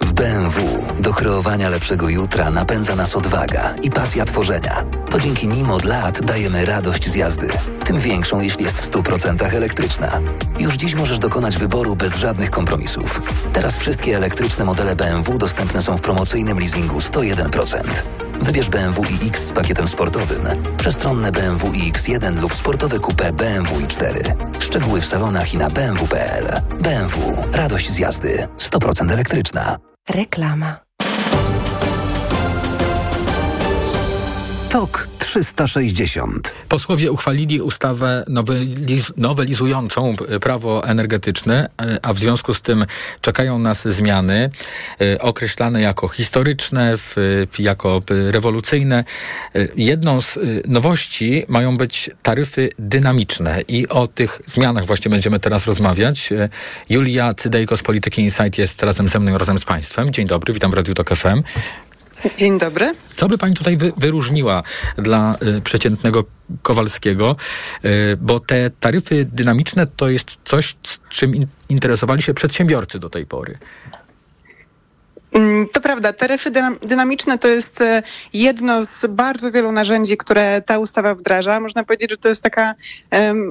W B M W do kreowania lepszego jutra napędza nas odwaga i pasja tworzenia. To dzięki nim od lat dajemy radość z jazdy. Tym większą, jeśli jest w stu procentach elektryczna. Już dziś możesz dokonać wyboru bez żadnych kompromisów. Teraz wszystkie elektryczne modele B M W dostępne są w promocyjnym leasingu sto jeden procent. Wybierz B M W iX z pakietem sportowym, przestronne B M W iX jeden lub sportowe coupé B M W i cztery. Szczegóły w salonach i na b m w kropka pe el. B M W. Radość z jazdy. sto procent elektryczna. Reklama. Tok trzysta sześćdziesiąt. Posłowie uchwalili ustawę noweliz- nowelizującą prawo energetyczne, a w związku z tym czekają nas zmiany określane jako historyczne, jako rewolucyjne. Jedną z nowości mają być taryfy dynamiczne i o tych zmianach właśnie będziemy teraz rozmawiać. Julia Cydejko z Polityki Insight jest razem ze mną, razem z Państwem. Dzień dobry, witam w Radiu T O K F M. Dzień dobry. Co by pani tutaj wy, wyróżniła dla y, przeciętnego Kowalskiego? Y, bo te taryfy dynamiczne to jest coś, z czym in, interesowali się przedsiębiorcy do tej pory. To prawda, taryfy dynamiczne to jest jedno z bardzo wielu narzędzi, które ta ustawa wdraża. Można powiedzieć, że to jest taka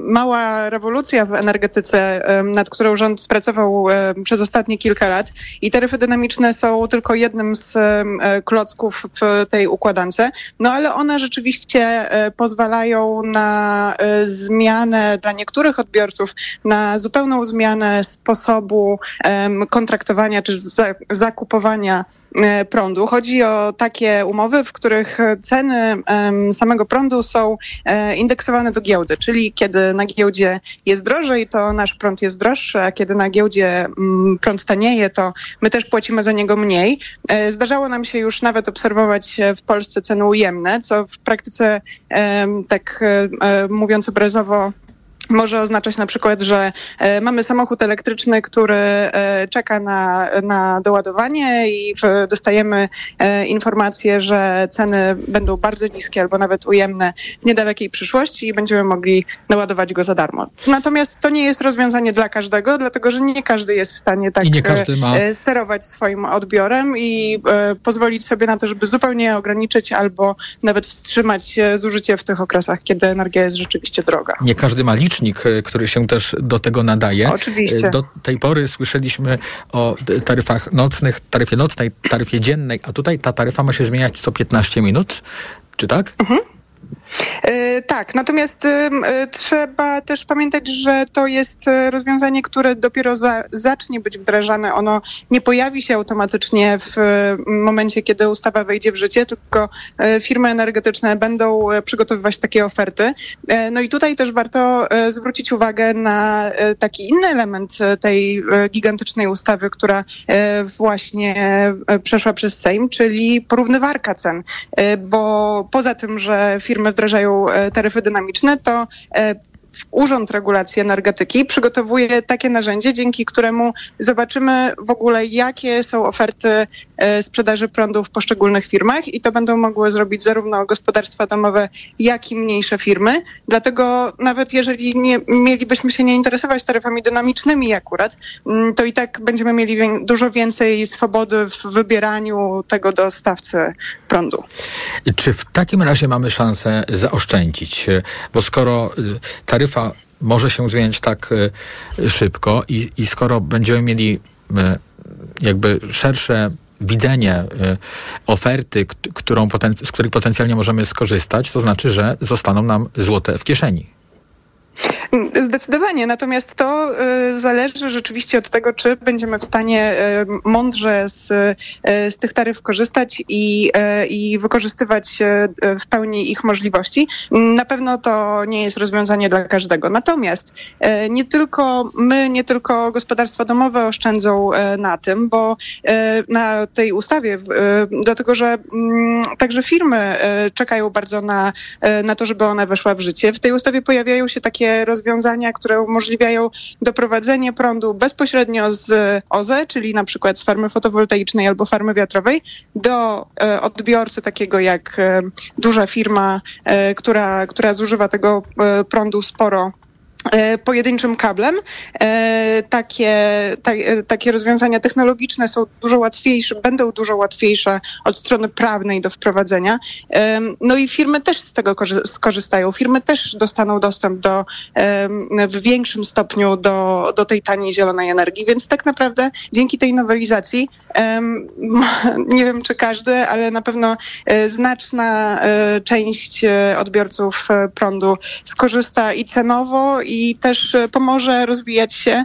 mała rewolucja w energetyce, nad którą rząd pracował przez ostatnie kilka lat i taryfy dynamiczne są tylko jednym z klocków w tej układance. No ale one rzeczywiście pozwalają na zmianę dla niektórych odbiorców, na zupełną zmianę sposobu kontraktowania czy zakupowania prądu. Chodzi o takie umowy, w których ceny samego prądu są indeksowane do giełdy, czyli kiedy na giełdzie jest drożej, to nasz prąd jest droższy, a kiedy na giełdzie prąd tanieje, to my też płacimy za niego mniej. Zdarzało nam się już nawet obserwować w Polsce ceny ujemne, co w praktyce, tak mówiąc obrazowo, może oznaczać na przykład, że mamy samochód elektryczny, który czeka na, na doładowanie i dostajemy informację, że ceny będą bardzo niskie albo nawet ujemne w niedalekiej przyszłości i będziemy mogli naładować go za darmo. Natomiast to nie jest rozwiązanie dla każdego, dlatego że nie każdy jest w stanie tak ma... sterować swoim odbiorem i pozwolić sobie na to, żeby zupełnie ograniczyć albo nawet wstrzymać zużycie w tych okresach, kiedy energia jest rzeczywiście droga. Nie każdy ma liczne, który się też do tego nadaje. Oczywiście. Do tej pory słyszeliśmy o taryfach nocnych, taryfie nocnej, taryfie dziennej, a tutaj ta taryfa ma się zmieniać co piętnaście minut, czy tak? Mhm. Yy, tak, natomiast yy, trzeba też pamiętać, że to jest rozwiązanie, które dopiero za, zacznie być wdrażane. Ono nie pojawi się automatycznie w momencie, kiedy ustawa wejdzie w życie, tylko yy, firmy energetyczne będą przygotowywać takie oferty. Yy, no i tutaj też warto yy, zwrócić uwagę na yy, taki inny element yy, tej yy, gigantycznej ustawy, która yy, właśnie yy, przeszła przez Sejm, czyli porównywarka cen, yy, bo poza tym, że firmy wdrażają taryfy dynamiczne, to Urząd Regulacji Energetyki przygotowuje takie narzędzie, dzięki któremu zobaczymy w ogóle, jakie są oferty sprzedaży prądu w poszczególnych firmach i to będą mogły zrobić zarówno gospodarstwa domowe, jak i mniejsze firmy. Dlatego nawet jeżeli nie, mielibyśmy się nie interesować taryfami dynamicznymi akurat, to i tak będziemy mieli wię- dużo więcej swobody w wybieraniu tego dostawcy prądu. Czy w takim razie mamy szansę zaoszczędzić? Bo skoro taryfa może się zmieniać tak szybko i, i skoro będziemy mieli jakby szersze widzenie oferty, którą, z której potencjalnie możemy skorzystać, to znaczy, że zostaną nam złote w kieszeni. Zdecydowanie, natomiast to y, zależy rzeczywiście od tego, czy będziemy w stanie y, mądrze z, y, z tych taryf korzystać i, y, i wykorzystywać y, w pełni ich możliwości. Na pewno to nie jest rozwiązanie dla każdego. Natomiast y, nie tylko my, nie tylko gospodarstwa domowe oszczędzą y, na tym, bo y, na tej ustawie, y, dlatego że y, także firmy y, czekają bardzo na, y, na to, żeby ona weszła w życie. W tej ustawie pojawiają się takie rozwiązania, które umożliwiają doprowadzenie prądu bezpośrednio z O Z E, czyli na przykład z farmy fotowoltaicznej albo farmy wiatrowej, do odbiorcy takiego jak duża firma, która, która zużywa tego prądu sporo pojedynczym kablem. Takie, ta, takie rozwiązania technologiczne są dużo łatwiejsze, będą dużo łatwiejsze od strony prawnej do wprowadzenia. No i firmy też z tego skorzystają. Firmy też dostaną dostęp do, w większym stopniu do, do tej taniej zielonej energii, więc tak naprawdę dzięki tej nowelizacji, nie wiem czy każdy, ale na pewno znaczna część odbiorców prądu skorzysta i cenowo, i też pomoże rozwijać się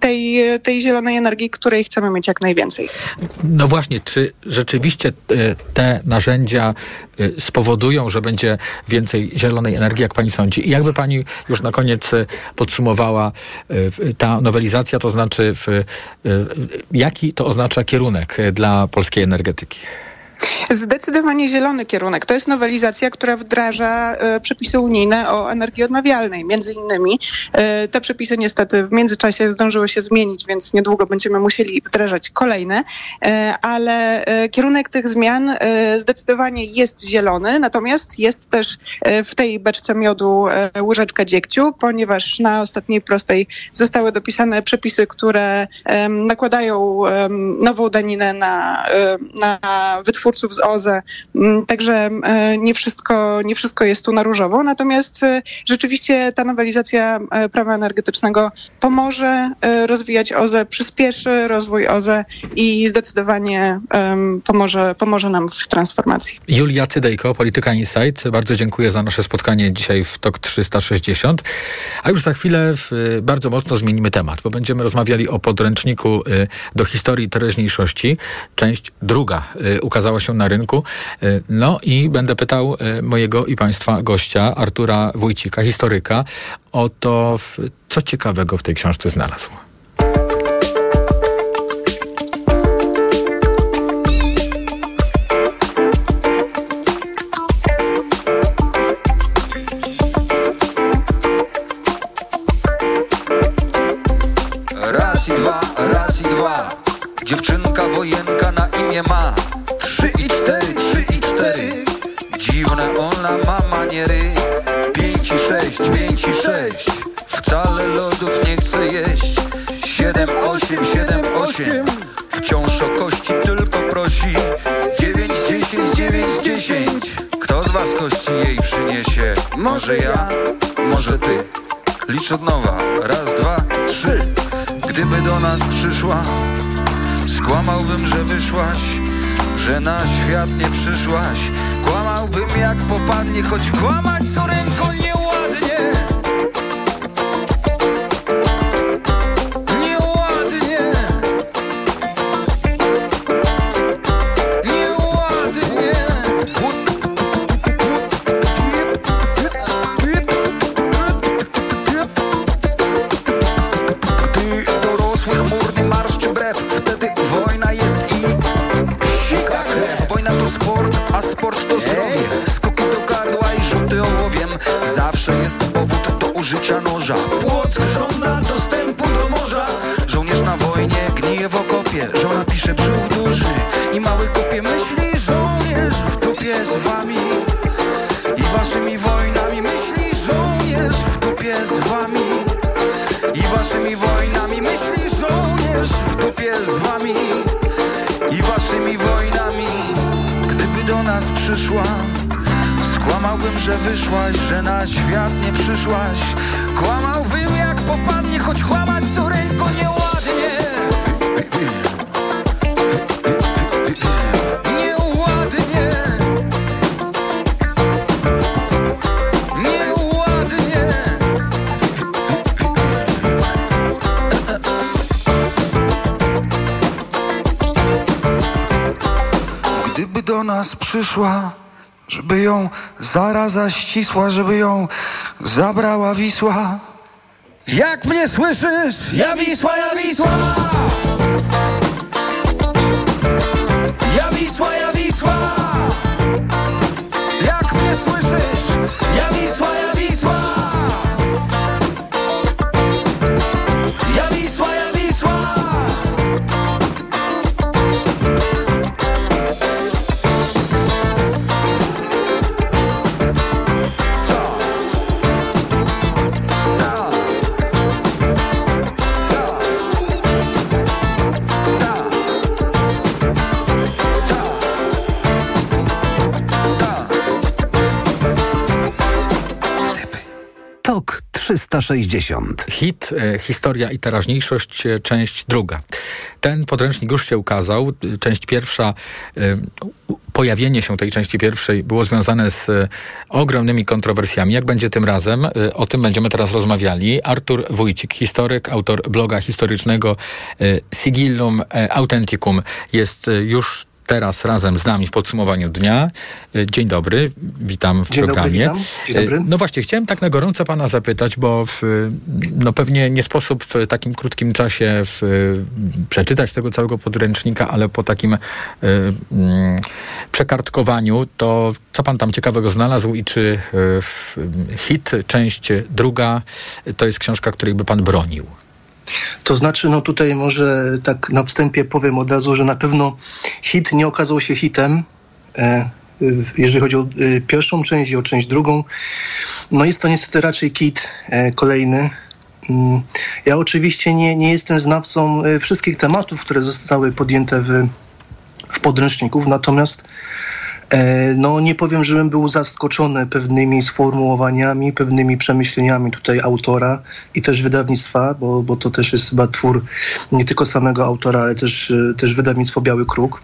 tej, tej zielonej energii, której chcemy mieć jak najwięcej. No właśnie, czy rzeczywiście te narzędzia spowodują, że będzie więcej zielonej energii, jak pani sądzi? I jakby pani już na koniec podsumowała ta nowelizacja, to znaczy w, jaki to oznacza kierunek dla polskiej energetyki? Zdecydowanie zielony kierunek. To jest nowelizacja, która wdraża e, przepisy unijne o energii odnawialnej. Między innymi e, te przepisy niestety w międzyczasie zdążyły się zmienić, więc niedługo będziemy musieli wdrażać kolejne, e, ale e, kierunek tych zmian e, zdecydowanie jest zielony, natomiast jest też e, w tej beczce miodu e, łyżeczka dziegciu, ponieważ na ostatniej prostej zostały dopisane przepisy, które e, nakładają e, nową daninę na, e, na wytwórców z O Z E, także nie wszystko, nie wszystko jest tu na różowo, natomiast rzeczywiście ta nowelizacja prawa energetycznego pomoże rozwijać O Z E, przyspieszy rozwój O Z E i zdecydowanie pomoże, pomoże nam w transformacji. Julia Cydejko, Polityka Insight, bardzo dziękuję za nasze spotkanie dzisiaj w T O K trzysta sześćdziesiąt, a już za chwilę bardzo mocno zmienimy temat, bo będziemy rozmawiali o podręczniku do historii teraźniejszości, część druga ukazała się na rynku. No i będę pytał mojego i państwa gościa, Artura Wójcika, historyka, o to, co ciekawego w tej książce znalazł. Raz i dwa, raz i dwa. Dziewczynka wojenka na imię ma. Trzy i cztery, trzy i cztery. Dziwna ona ma maniery. Pięć i sześć, pięć i sześć. Wcale lodów nie chce jeść. Siedem, osiem, siedem, osiem. Wciąż o kości tylko prosi. Dziewięć, dziesięć, dziewięć, dziesięć. Kto z was kości jej przyniesie? Może ja, może ty. Licz od nowa, raz, dwa, trzy. Gdyby do nas przyszła, skłamałbym, że wyszłaś, że na świat nie przyszłaś. Kłamałbym jak popadnie, choć kłamać co ręką nieładnie. Nieładnie. Nieładnie. Gdy dorosłych murny marsz czy brew, wtedy wojna jest. Sport, a sport to zdrowie. Skoki do gardła i rzuty ołowiem. Za bicia noża. Płock żąda dostępu do morza. Żołnierz na wojnie gnije w okopie. Żona pisze brzuch duży i mały kupie. Myśli żołnierz w dupie z wami i waszymi wojnami. Myśli żołnierz w dupie z wami i waszymi wojnami. Myśli żołnierz w dupie z wami i waszymi wojnami. Gdyby do nas przyszła, kłamałbym, że wyszłaś, że na świat nie przyszłaś. Kłamałbym jak popadnie, choć kłamać córeńko nieładnie. Nieładnie. Nieładnie. Gdyby do nas przyszła, żeby ją zaraza ścisła, żeby ją zabrała Wisła. Jak mnie słyszysz? Ja Wisła, ja Wisła! Ja Wisła, ja Wisła! Jak mnie słyszysz? Ja Wisła, ja Wisła! Ja Wisła, ja Wisła! trzysta sześćdziesiąt. Hit, historia i teraźniejszość, część druga. Ten podręcznik już się ukazał. Część pierwsza, pojawienie się tej części pierwszej było związane z ogromnymi kontrowersjami. Jak będzie tym razem? O tym będziemy teraz rozmawiali. Artur Wójcik, historyk, autor bloga historycznego Sigillum Authenticum, jest już teraz razem z nami w podsumowaniu dnia. Dzień dobry, witam w Dzień programie. Dobry, witam. Dzień dobry. No właśnie, chciałem tak na gorąco pana zapytać, bo w, no pewnie nie sposób w takim krótkim czasie w, przeczytać tego całego podręcznika, ale po takim y, y, przekartkowaniu, to co pan tam ciekawego znalazł i czy y, y, hit, część druga, to jest książka, której by pan bronił? To znaczy, no tutaj może tak na wstępie powiem od razu, że na pewno hit nie okazał się hitem, jeżeli chodzi o pierwszą część i o część drugą. No jest to niestety raczej kit kolejny. Ja oczywiście nie, nie jestem znawcą wszystkich tematów, które zostały podjęte w, w podręczników, natomiast no nie powiem, żebym był zaskoczony pewnymi sformułowaniami, pewnymi przemyśleniami tutaj autora i też wydawnictwa, bo, bo to też jest chyba twór nie tylko samego autora, ale też, też wydawnictwo Biały Kruk.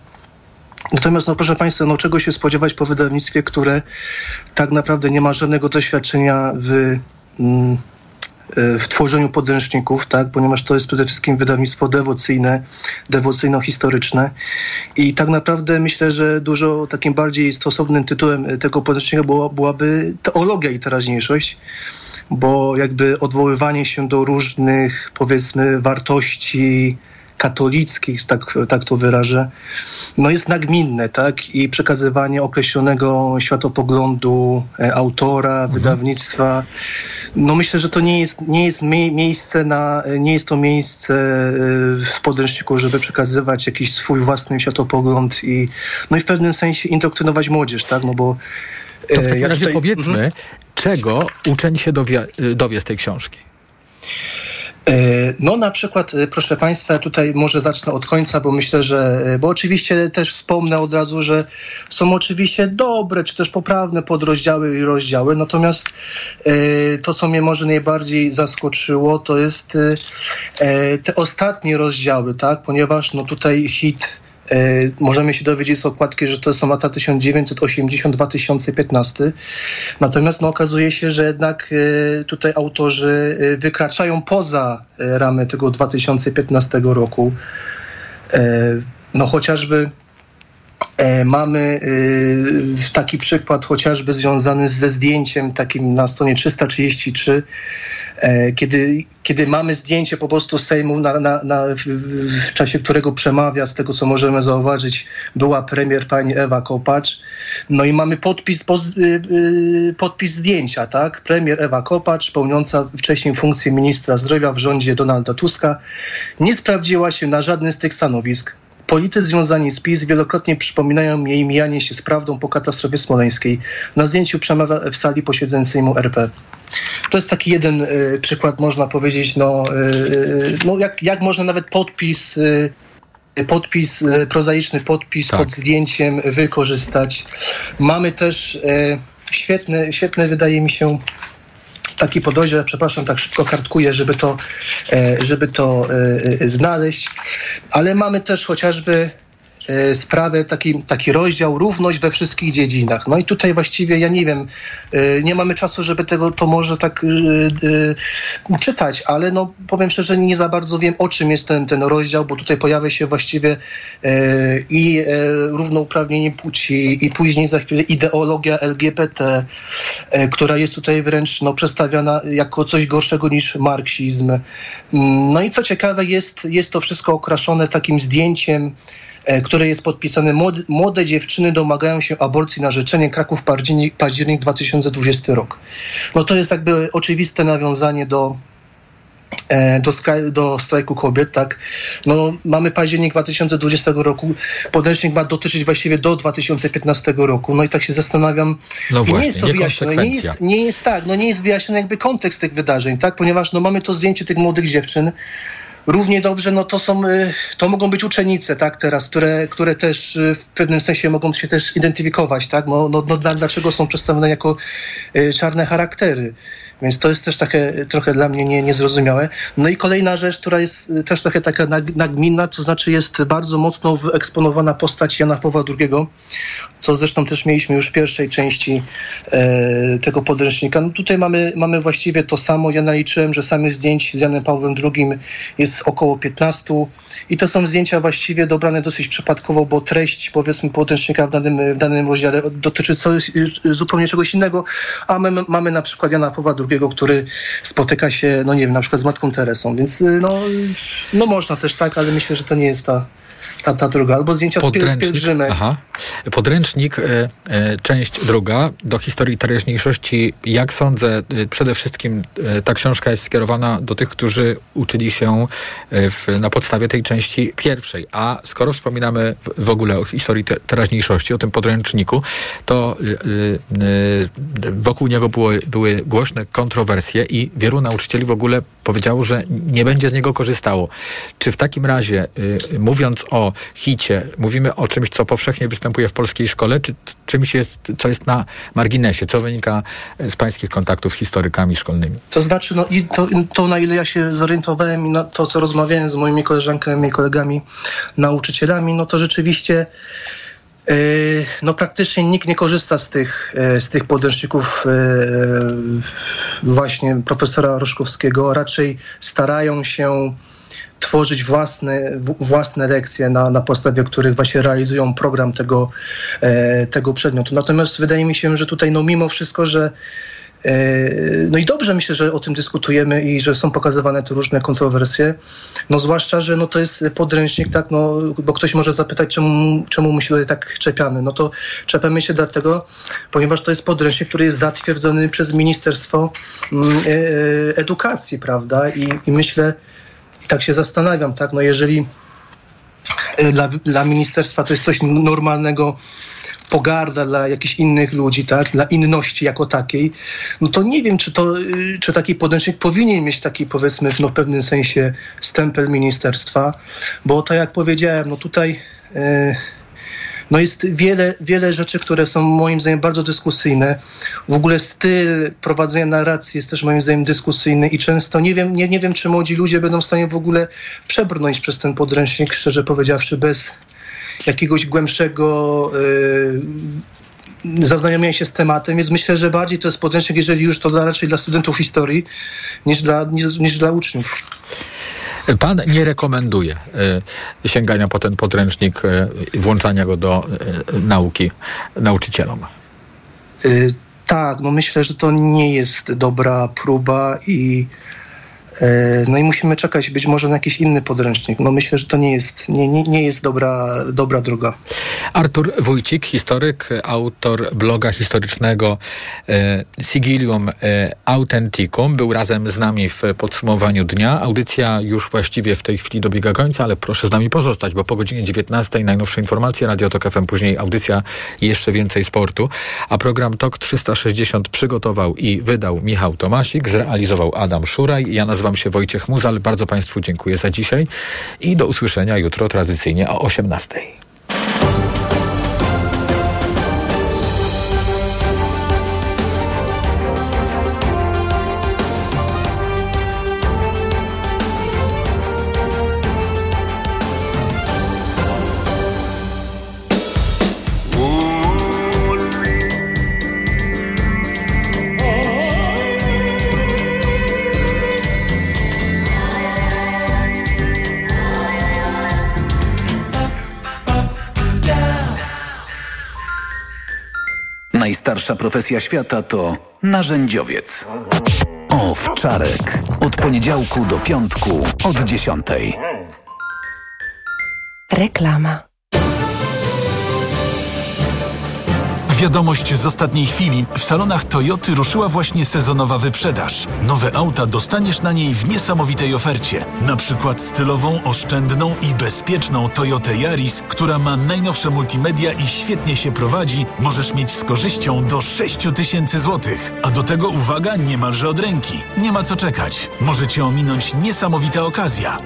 Natomiast, no proszę państwa, no czego się spodziewać po wydawnictwie, które tak naprawdę nie ma żadnego doświadczenia w, w tworzeniu podręczników, tak? Ponieważ to jest przede wszystkim wydawnictwo dewocyjne, dewocyjno-historyczne. I tak naprawdę myślę, że dużo takim bardziej stosownym tytułem tego podręcznika była, byłaby teologia i teraźniejszość, bo jakby odwoływanie się do różnych, powiedzmy, wartości katolickich, tak, tak to wyrażę, no jest nagminne, tak? I przekazywanie określonego światopoglądu autora, mhm. wydawnictwa. No myślę, że to nie jest, nie jest mie- miejsce na, nie jest to miejsce w podręczniku, żeby przekazywać jakiś swój własny światopogląd i, no i w pewnym sensie indoktrynować młodzież, tak? No bo... To w takim ja razie tutaj... powiedzmy, mhm. czego uczeń się dowie, dowie z tej książki? No na przykład, proszę państwa, tutaj może zacznę od końca, bo myślę, że, bo oczywiście też wspomnę od razu, że są oczywiście dobre, czy też poprawne podrozdziały i rozdziały, natomiast to, co mnie może najbardziej zaskoczyło, to jest te ostatnie rozdziały, tak, ponieważ no tutaj hit, możemy się dowiedzieć z okładki, że to są lata tysiąc dziewięćset osiemdziesiąt do dwa tysiące piętnaście. Natomiast no, okazuje się, że jednak tutaj autorzy wykraczają poza ramy tego dwa tysiące piętnastego roku. No chociażby mamy taki przykład chociażby związany ze zdjęciem takim na stronie trzysta trzydzieści trzy Kiedy, kiedy mamy zdjęcie po prostu z Sejmu, na, na, na, w, w czasie którego przemawia, z tego co możemy zauważyć, była premier pani Ewa Kopacz, no i mamy podpis, poz, podpis zdjęcia, tak? Premier Ewa Kopacz, pełniąca wcześniej funkcję ministra zdrowia w rządzie Donalda Tuska, nie sprawdziła się na żadnym z tych stanowisk. Politycy związani z PiS wielokrotnie przypominają jej mijanie się z prawdą po katastrofie smoleńskiej. Na zdjęciu przemawia w sali posiedzeń Sejmu R P. To jest taki jeden y, przykład, można powiedzieć, no, y, no jak, jak można nawet podpis... Y, Podpis, y, prozaiczny podpis tak. pod zdjęciem wykorzystać. Mamy też y, świetny, świetny, wydaje mi się, taki podozier, przepraszam, tak szybko kartkuję, żeby to, y, żeby to y, y, znaleźć. Ale mamy też chociażby y, sprawę, taki, taki rozdział równość we wszystkich dziedzinach. No i tutaj właściwie, ja nie wiem, y, nie mamy czasu, żeby tego to może tak y, y, czytać, ale no powiem szczerze, nie za bardzo wiem, o czym jest ten, ten rozdział, bo tutaj pojawia się właściwie y, i y, równouprawnienie płci i później za chwilę ideologia L G B T, y, która jest tutaj wręcz no, przedstawiana jako coś gorszego niż marksizm. Y, no i co ciekawe, jest, jest to wszystko okraszone takim zdjęciem, które jest podpisane Młode, młode dziewczyny domagają się aborcji na życzenie, Kraków, październik, październik dwa tysiące dwudziesty rok. No to jest jakby oczywiste nawiązanie do, do, do strajku kobiet, tak? No mamy październik dwa tysiące dwudziestego roku, podręcznik ma dotyczyć właściwie do dwa tysiące piętnastego roku, no i tak się zastanawiam, no właśnie, nie jest to wyjaśnione, nie jest, nie jest tak, no nie jest wyjaśniony jakby kontekst tych wydarzeń, tak? Ponieważ no mamy to zdjęcie tych młodych dziewczyn. Równie dobrze, no to są, to mogą być uczennice, tak, teraz, które, które też w pewnym sensie mogą się też identyfikować, tak, no, no, no dlaczego są przedstawione jako czarne charaktery, więc to jest też takie trochę dla mnie nie, niezrozumiałe. No i kolejna rzecz, która jest też trochę taka nagminna, to znaczy jest bardzo mocno wyeksponowana postać Jana Pawła drugiego, co zresztą też mieliśmy już w pierwszej części e, tego podręcznika. No tutaj mamy, mamy właściwie to samo. Ja naliczyłem, że samych zdjęć z Janem Pawłem drugim jest około piętnaście i to są zdjęcia właściwie dobrane dosyć przypadkowo, bo treść, powiedzmy, podręcznika w danym, w danym rozdziale dotyczy coś, zupełnie czegoś innego, a my mamy na przykład Jana Pawła drugiego, który spotyka się, no nie wiem, na przykład z Matką Teresą, więc no, no można też tak, ale myślę, że to nie jest ta, ta, ta druga. Albo zdjęcia z pielgrzymek. Aha. Podręcznik, y, y, część druga do historii teraźniejszości. Jak sądzę, y, przede wszystkim y, ta książka jest skierowana do tych, którzy uczyli się y, w, na podstawie tej części pierwszej. A skoro wspominamy w, w ogóle o historii te, teraźniejszości, o tym podręczniku, to y, y, y, wokół niego było, były głośne kontrowersje i wielu nauczycieli w ogóle powiedziało, że nie będzie z niego korzystało. Czy w takim razie, y, mówiąc o hicie, mówimy o czymś, co powszechnie występuje w polskiej szkole, czy czymś jest, co jest na marginesie, co wynika z pańskich kontaktów z historykami szkolnymi? To znaczy, no i to, to na ile ja się zorientowałem i na to, co rozmawiałem z moimi koleżankami i kolegami nauczycielami, no to rzeczywiście no praktycznie nikt nie korzysta z tych, z tych podręczników właśnie profesora Roszkowskiego. Raczej starają się tworzyć własne, w, własne lekcje, na, na podstawie których właśnie realizują program tego, e, tego przedmiotu. Natomiast wydaje mi się, że tutaj no mimo wszystko, że e, no i dobrze myślę, że o tym dyskutujemy i że są pokazywane te różne kontrowersje, no zwłaszcza, że no to jest podręcznik, tak, no, bo ktoś może zapytać, czemu, czemu my się tutaj tak czepiamy. No to czepiamy się dlatego, ponieważ to jest podręcznik, który jest zatwierdzony przez Ministerstwo e, Edukacji, prawda, i, i myślę, I tak się zastanawiam, tak, no jeżeli dla, dla ministerstwa to jest coś normalnego, pogarda dla jakichś innych ludzi, tak, dla inności jako takiej, no to nie wiem, czy to, czy taki podręcznik powinien mieć taki, powiedzmy, no w pewnym sensie stempel ministerstwa, bo tak jak powiedziałem, no tutaj yy, no jest wiele, wiele rzeczy, które są moim zdaniem bardzo dyskusyjne. W ogóle styl prowadzenia narracji jest też moim zdaniem dyskusyjny i często nie wiem, nie, nie wiem, czy młodzi ludzie będą w stanie w ogóle przebrnąć przez ten podręcznik, szczerze powiedziawszy, bez jakiegoś głębszego yy, zaznajomienia się z tematem, więc myślę, że bardziej to jest podręcznik, jeżeli już to dla, raczej dla studentów historii, niż dla, niż, niż dla uczniów. Pan nie rekomenduje y, sięgania po ten podręcznik, y, włączania go do y, nauki nauczycielom. Y, Tak, no myślę, że to nie jest dobra próba i no i musimy czekać być może na jakiś inny podręcznik. No myślę, że to nie jest, nie, nie, nie jest dobra, dobra droga. Artur Wójcik, historyk, autor bloga historycznego e, Sigilium Authenticum, był razem z nami w podsumowaniu dnia. Audycja już właściwie w tej chwili dobiega końca, ale proszę z nami pozostać, bo po godzinie dziewiętnastej najnowsze informacje, Radio Tok F M, później audycja Jeszcze Więcej Sportu. A program Tok trzysta sześćdziesiąt przygotował i wydał Michał Tomasik, zrealizował Adam Szuraj. Ja nazywam Nazywam się Wojciech Muzal. Bardzo Państwu dziękuję za dzisiaj i do usłyszenia jutro tradycyjnie o osiemnastej. Najstarsza profesja świata to narzędziowiec. Owczarek. Od poniedziałku do piątku od dziesiątej. Reklama. Wiadomość z ostatniej chwili. W salonach Toyoty ruszyła właśnie sezonowa wyprzedaż. Nowe auta dostaniesz na niej w niesamowitej ofercie. Na przykład stylową, oszczędną i bezpieczną Toyotę Yaris, która ma najnowsze multimedia i świetnie się prowadzi, możesz mieć z korzyścią do sześć tysięcy złotych. A do tego uwaga, niemalże od ręki. Nie ma co czekać. Może cię ominąć niesamowita okazja.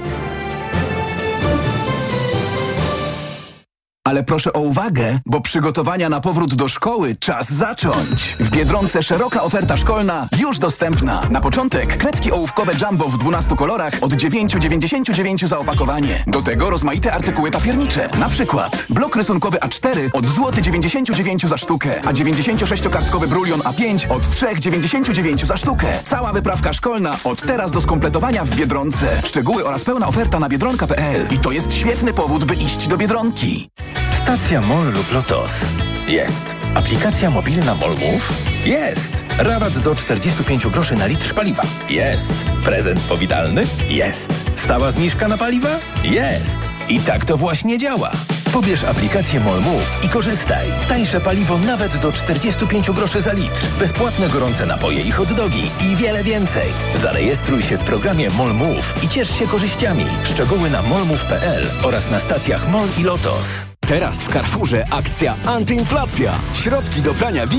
Ale proszę o uwagę, bo przygotowania na powrót do szkoły czas zacząć. W Biedronce szeroka oferta szkolna już dostępna. Na początek kredki ołówkowe Jumbo w dwunastu kolorach od dziewięć dziewięćdziesiąt dziewięć za opakowanie. Do tego rozmaite artykuły papiernicze. Na przykład blok rysunkowy A cztery od dziewięćdziesiąt dziewięć złotych za sztukę, a dziewięćdziesięciosześciokartkowy brulion A pięć od trzy dziewięćdziesiąt dziewięć za sztukę. Cała wyprawka szkolna od teraz do skompletowania w Biedronce. Szczegóły oraz pełna oferta na biedronka kropka p l. I to jest świetny powód, by iść do Biedronki. Stacja MOL lub LOTOS. Jest. Aplikacja mobilna MOL Move. Jest. Rabat do czterdzieści pięć groszy na litr paliwa. Jest. Prezent powitalny. Jest. Stała zniżka na paliwa. Jest. I tak to właśnie działa. Pobierz aplikację MOL Move i korzystaj. Tańsze paliwo nawet do czterdzieści pięć groszy za litr. Bezpłatne gorące napoje i hot dogi i wiele więcej. Zarejestruj się w programie MOL Move i ciesz się korzyściami. Szczegóły na mol move kropka p l oraz na stacjach MOL i LOTOS. Teraz w Carrefourze akcja antyinflacja. Środki do prania Wizji